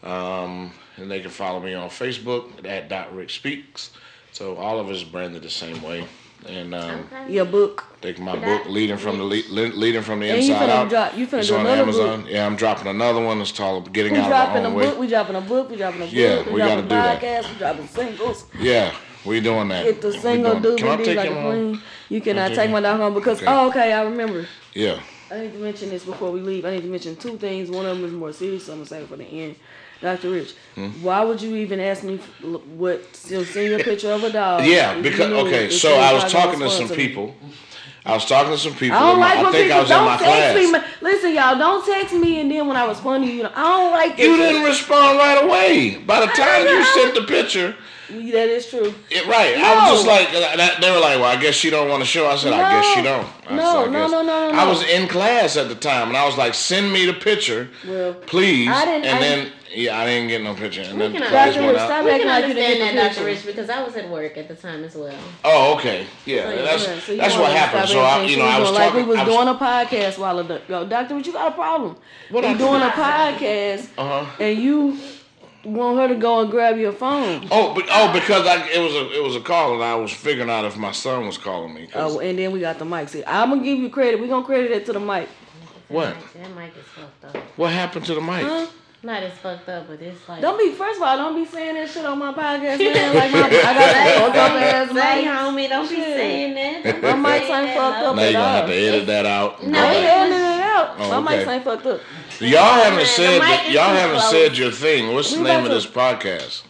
um, and they can follow me on Facebook at Doc Rich Speaks. So all of us branded the same way. And um, okay. your book, take my Did book, I, leading from the lead, leading from the inside you finna out. Drop, you finna it's do on Amazon. Book. Yeah, I'm dropping another one. It's called Getting we Out dropping of Our Own a Way. Book, we dropping a book. We dropping a book. Yeah, we, we got to do podcast, that. We dropping singles. Yeah, we doing that. If the single dude be like a queen, you cannot take, take my dog home because okay. oh, okay, I remember. Yeah. I need to mention this before we leave. I need to mention two things. One of them is more serious, so I'm gonna save it for the end. Doctor Rich, hmm? why would you even ask me what, you'll send a picture of a dog? Yeah, because, you know, okay, so I was talking to some people. I was talking to some people. I don't like my, when I think people I was don't in my text class. me. Listen, y'all, don't text me and then when I respond to you, I don't like you. You didn't respond right away. By the time you sent the picture. That is true. It, right. No. I was just like, they were like, well, I guess she don't want to show. I said, no. I guess she don't. I no, said, I no, guess. no, no, no, I was in class at the time, and I was like, send me the picture, well, please. I didn't, and I then, didn't, yeah, I didn't get no picture. And we then can, Doctor Rich, stop we can understand that, Doctor Picture. Rich, because I was at work at the time as well. Oh, okay. Yeah, so, that's yeah. So that's what happened. So, I, you know, I was like talking. Like, we was, was doing a podcast while ago. Doctor Rich, you got a problem. What you doing a podcast, and you... want her to go and grab your phone. Oh, but, oh, because I, it was a it was a call and I was figuring out if my son was calling me. Oh, and then we got the mic. See, I'm gonna give you credit. We are gonna credit it to the mic. What? That mic is fucked up. What happened to the mic? Huh? Not as fucked up, but it's like don't be. First of all, don't be saying that shit on my podcast, man. Like my, I got that fucked up ass mic, homie. Don't shit. be saying that. My mics ain't fucked up. Now you gonna have to edit that out. No, we edited it out. Oh, my okay. mics ain't fucked up. Y'all haven't said that, y'all haven't said your thing. What's the we name of to, this podcast?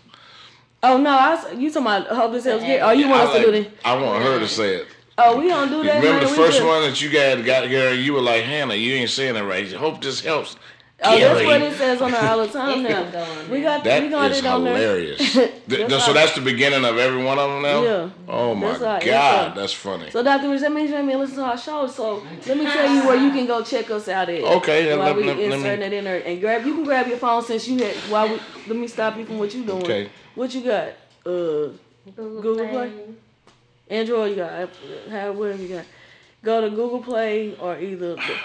Oh no, I you talking about Hope This Helps Gary? Oh, you want I us like, to do this? I want her to say it. Oh, we don't do that. Remember man, the first just, one that you guys got, Gary? You were like, Hannah, you ain't saying it right. Hope This Helps. Oh, Gary. That's what it says on our all the time now. Going, we got that we got is it on hilarious. There. the, the, so that's the beginning of every one of them now. Yeah. Oh my that's God, right. that's, right. that's funny. So Doctor Rich, that means you ain't been listening to our show. So let me tell you where you can go check us out at. Okay. While let, we let, inserting let me... it in there and grab, you can grab your phone since you had. While we, let me stop you from what you doing. Okay. What you got? Uh, Google, Google Play, Android. You got? How? Whatever you got. Go to Google Play or either. The,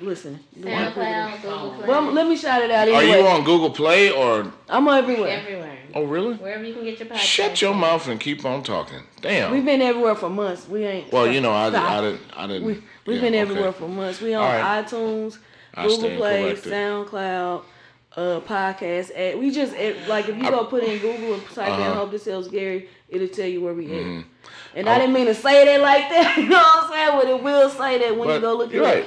Listen. SoundCloud, Google Play. Well, let me shout it out anyway. Are you on Google Play or? I'm everywhere. Everywhere. Oh, really? Wherever you can get your podcast. Shut your mouth and keep on talking. Damn. We've been everywhere for months. We ain't. Well, you know, I, I didn't. I didn't. We, we've yeah, been okay. everywhere for months. We on right. iTunes, I Google Play, corrected. SoundCloud, uh, podcast. Ad. We just ad, like if you I, go put in Google and type uh-huh. in Hope This Helps Gary, it'll tell you where we mm-hmm. at. And I, I didn't mean to say that like that. You know what I'm saying? But it will say that when you go look it up.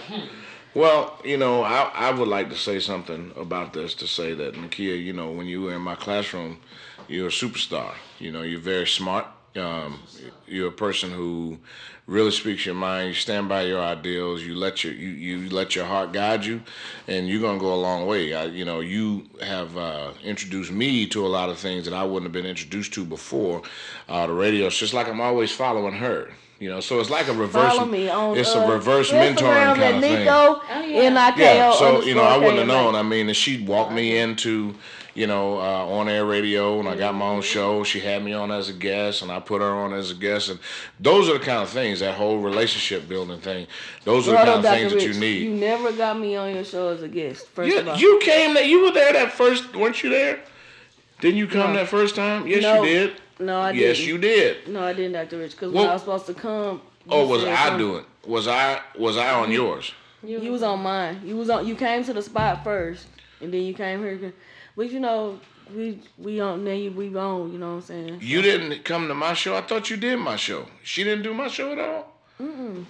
Well, you know, I, I would like to say something about this to say that, Nakia, you know, when you were in my classroom, you're a superstar. You know, you're very smart. Um, you're a person who really speaks your mind. You stand by your ideals. You let your you, you let your heart guide you, and you're gonna go a long way. I, you know, you have uh, introduced me to a lot of things that I wouldn't have been introduced to before. Uh, the radio, it's just like I'm always following her. You know, so it's like a reverse. Follow me on, it's uh, a reverse Instagram mentoring kind of thing. Oh, yeah. yeah, so you know, I wouldn't have known. I mean, and she walked me into, you know, uh, on air radio, and I got my own show. She had me on as a guest, and I put her on as a guest, and those are the kind of things. That whole relationship building thing. Those are the kind of things that you need. You never got me on your show as a guest. First of all, you came. That you were there that first. Weren't you there? Didn't you come that first time? Yes, you did. No, I didn't. Yes, you did. No, I didn't, Doctor Rich, because well, when I was supposed to come... Oh, was I come. doing? Was I was I on yours? You, you was on mine. You was on. You came to the spot first, and then you came here. But, you know, we we on, now we gone, you know what I'm saying? You didn't come to my show? I thought you did my show. She didn't do my show at all? Mm-mm.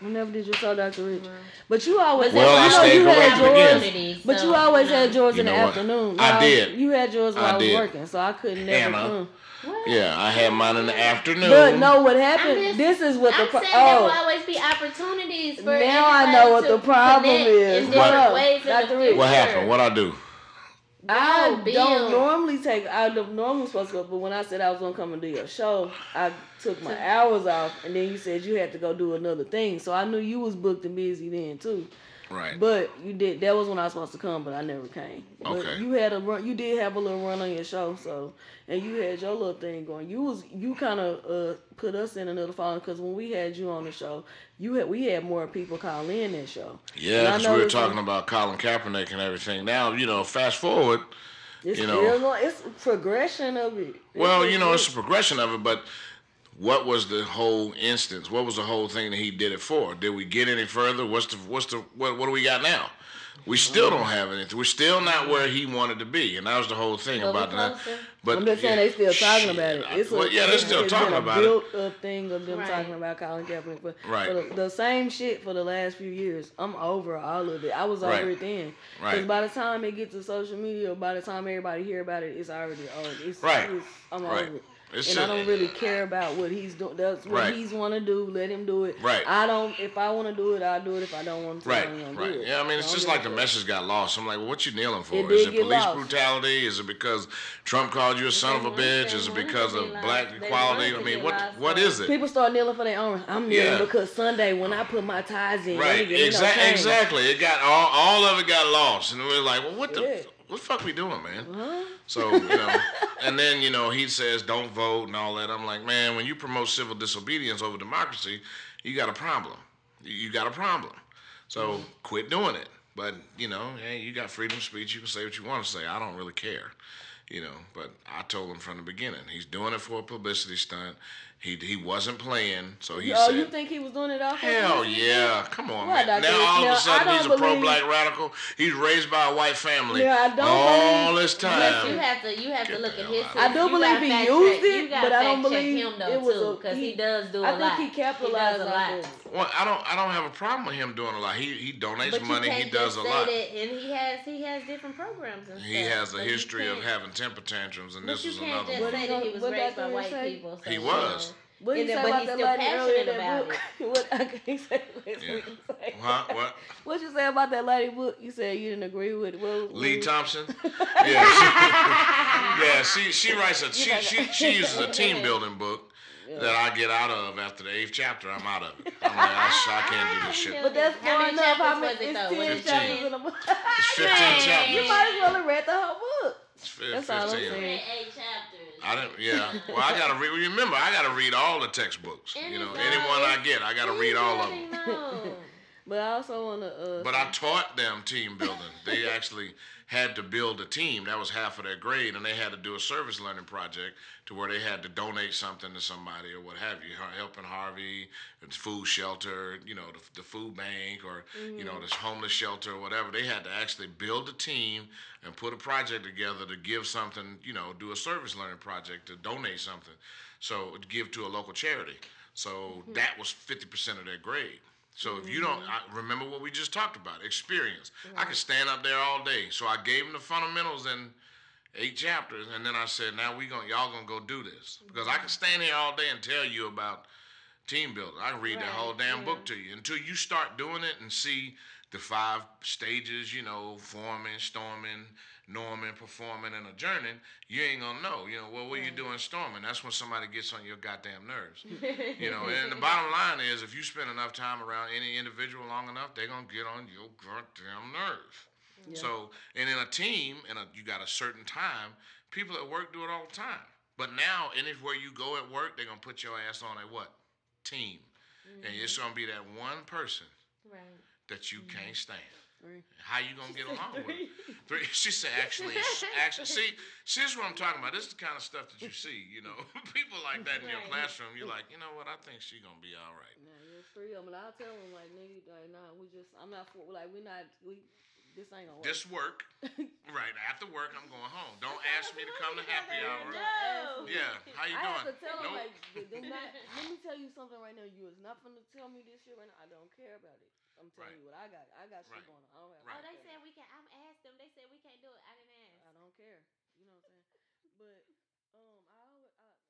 I never did your show, Doctor Rich. Right. But you always well, had, I you know, you had yours. But so, you always had yours in the what? afternoon. No, I did. You had yours when I, I was working, so I couldn't never come. What? Yeah, I had mine in the afternoon. But no, what happened? Just, this is what I'm the problem. Oh, there will always be opportunities for. Now I know what the problem is. What, ways the what happened? What I do? I don't Bill. normally take. I normally supposed to go, but when I said I was gonna come and do your show, I took my hours off, and then you said you had to go do another thing. So I knew you was booked and busy then too. Right. But you did. That was when I was supposed to come, but I never came. But okay. You had a run. You did have a little run on your show, so and you had your little thing going. You was you kind of uh, put us in another following because when we had you on the show, you had we had more people call in that show. Yeah, because we were talking thing, about Colin Kaepernick and everything. Now you know, fast forward. It's you know, going, it's a progression of it. It's well, you know, it's a progression of it, but. What was the whole instance? What was the whole thing that he did it for? Did we get any further? What's the what's the what? What do we got now? We still don't have anything. We're still not where he wanted to be, and that was the whole thing so about that. But I'm just saying yeah, they still talking shit, about it. It's well, a, yeah, they're still talking about built it. Built up thing of them right. talking about Colin Kaepernick, but right. the, the same shit for the last few years. I'm over all of it. I was over right. it then. Right. Because by the time it gets to social media, by the time everybody hear about it, it's already over. It's, right. It's, I'm right. over it. It's and a, I don't really care about what he's doing. That's what right. he's want to do. Let him do it. Right. I don't. If I want to do it, I'll do it. If I don't want to, right. I don't right. do it. Yeah. I mean, it's I just like the message got lost. I'm like, well, what you kneeling for? It is it police lost. brutality? Is it because Trump called you a son of a bitch? Is it because of black equality? I mean, what what is it? People start kneeling for their own. I'm kneeling yeah. because Sunday when I put my ties in, right? Exactly. No exactly. It got all all of it got lost, and we we're like, well, what the. Yeah. What the fuck we doing, man? Huh? So, you know, and then, you know, he says don't vote and all that. I'm like, man, when you promote civil disobedience over democracy, you got a problem. You got a problem. So mm-hmm. quit doing it. But, you know, hey, you got freedom of speech. You can say what you want to say. I don't really care. You know, but I told him from the beginning, he's doing it for a publicity stunt. He he wasn't playing, so he Yo, said. Oh, you think he was doing it all for Hell him? yeah. Come on, what, man. Now Rich? all of a sudden he's a believe... pro-black radical. He's raised by a white family. Yeah, I don't all believe... this time. You have to, you have to look at his history. I do you believe he used check, it, but I don't believe him though, it was too, because he, he does do a lot. I think he capitalized he a lot. On well, I don't I don't have a problem with him doing a lot. He he donates but money. He does a lot. That, and he has he has different programs and stuff. He has a history of having temper tantrums, and this is another one. But you can't just say that he was raised by white people. He was. What and you then, but he's still passionate about book? it. What I can't say yeah. what, huh? what? What you say about that lady book? You said you didn't agree with what, Lee what? Thompson. yeah, she, yeah. She she writes a she she, she uses a team building book yeah. that I get out of after the eighth chapter. I'm out of it. I'm like I, I can't do this shit. But that's far how enough. How many? It's though? ten fifteen. Chapters in a book. It's fifteen chapters. You might as well have read the whole book. It's fifteen. That's all I'm saying. Eight chapters. I didn't. Yeah. Well, I gotta read. Remember, I gotta read all the textbooks. Anytime. You know, anyone I get, I gotta read all of them. Know. But I also wanna. Uh, but I taught them team building. They actually had to build a team. That was half of their grade, and they had to do a service learning project to where they had to donate something to somebody or what have you, helping Harvey, the food shelter, you know, the, the food bank, or mm. you know, this homeless shelter or whatever. They had to actually build a team and put a project together to give something, you know, do a service learning project to donate something, so give to a local charity. So mm-hmm. that was fifty percent of their grade. So if you don't, I, remember what we just talked about, experience. Right. I could stand up there all day. So I gave them the fundamentals in eight chapters, and then I said, now we gonna, y'all going to go do this. Because I could stand here all day and tell you about team building. I can read right. the whole damn yeah. book to you until you start doing it and see the five stages, you know, forming, storming, norming, performing, and adjourning, you ain't gonna know. You know, well, what are you doing storming? That's when somebody gets on your goddamn nerves. You know, and the bottom line is, if you spend enough time around any individual long enough, they're gonna get on your goddamn nerve. Yeah. So, and in a team, and you got a certain time, people at work do it all the time. But now, anywhere you go at work, they're gonna put your ass on a what? Team. Mm-hmm. And it's gonna be that one person right. that you mm-hmm. can't stand. Three. How you gonna get along with it? Three. She said, actually, actually, see, see, this is what I'm talking about. This is the kind of stuff that you see, you know, people like that in right. your classroom. You're like, you know what? I think she's gonna be all right. Nah, you're free. I mean, I tell them like, nigga, like, nah, we just, I'm not for, like, we not, we, this ain't gonna work. This work, right after work, I'm going home. Don't ask me to come to happy hour. No. Yeah. How you I doing? I have to tell nope. them like, they're not, let me tell you something right now. You is not gonna tell me this shit right now. I don't care about it. I'm telling right. you what I got. I got shit right. going on. I don't have right. Oh, they said we can. I'm asked them. They said we can't do it. I didn't ask. I don't care. You know what I'm saying? But um, I always. I,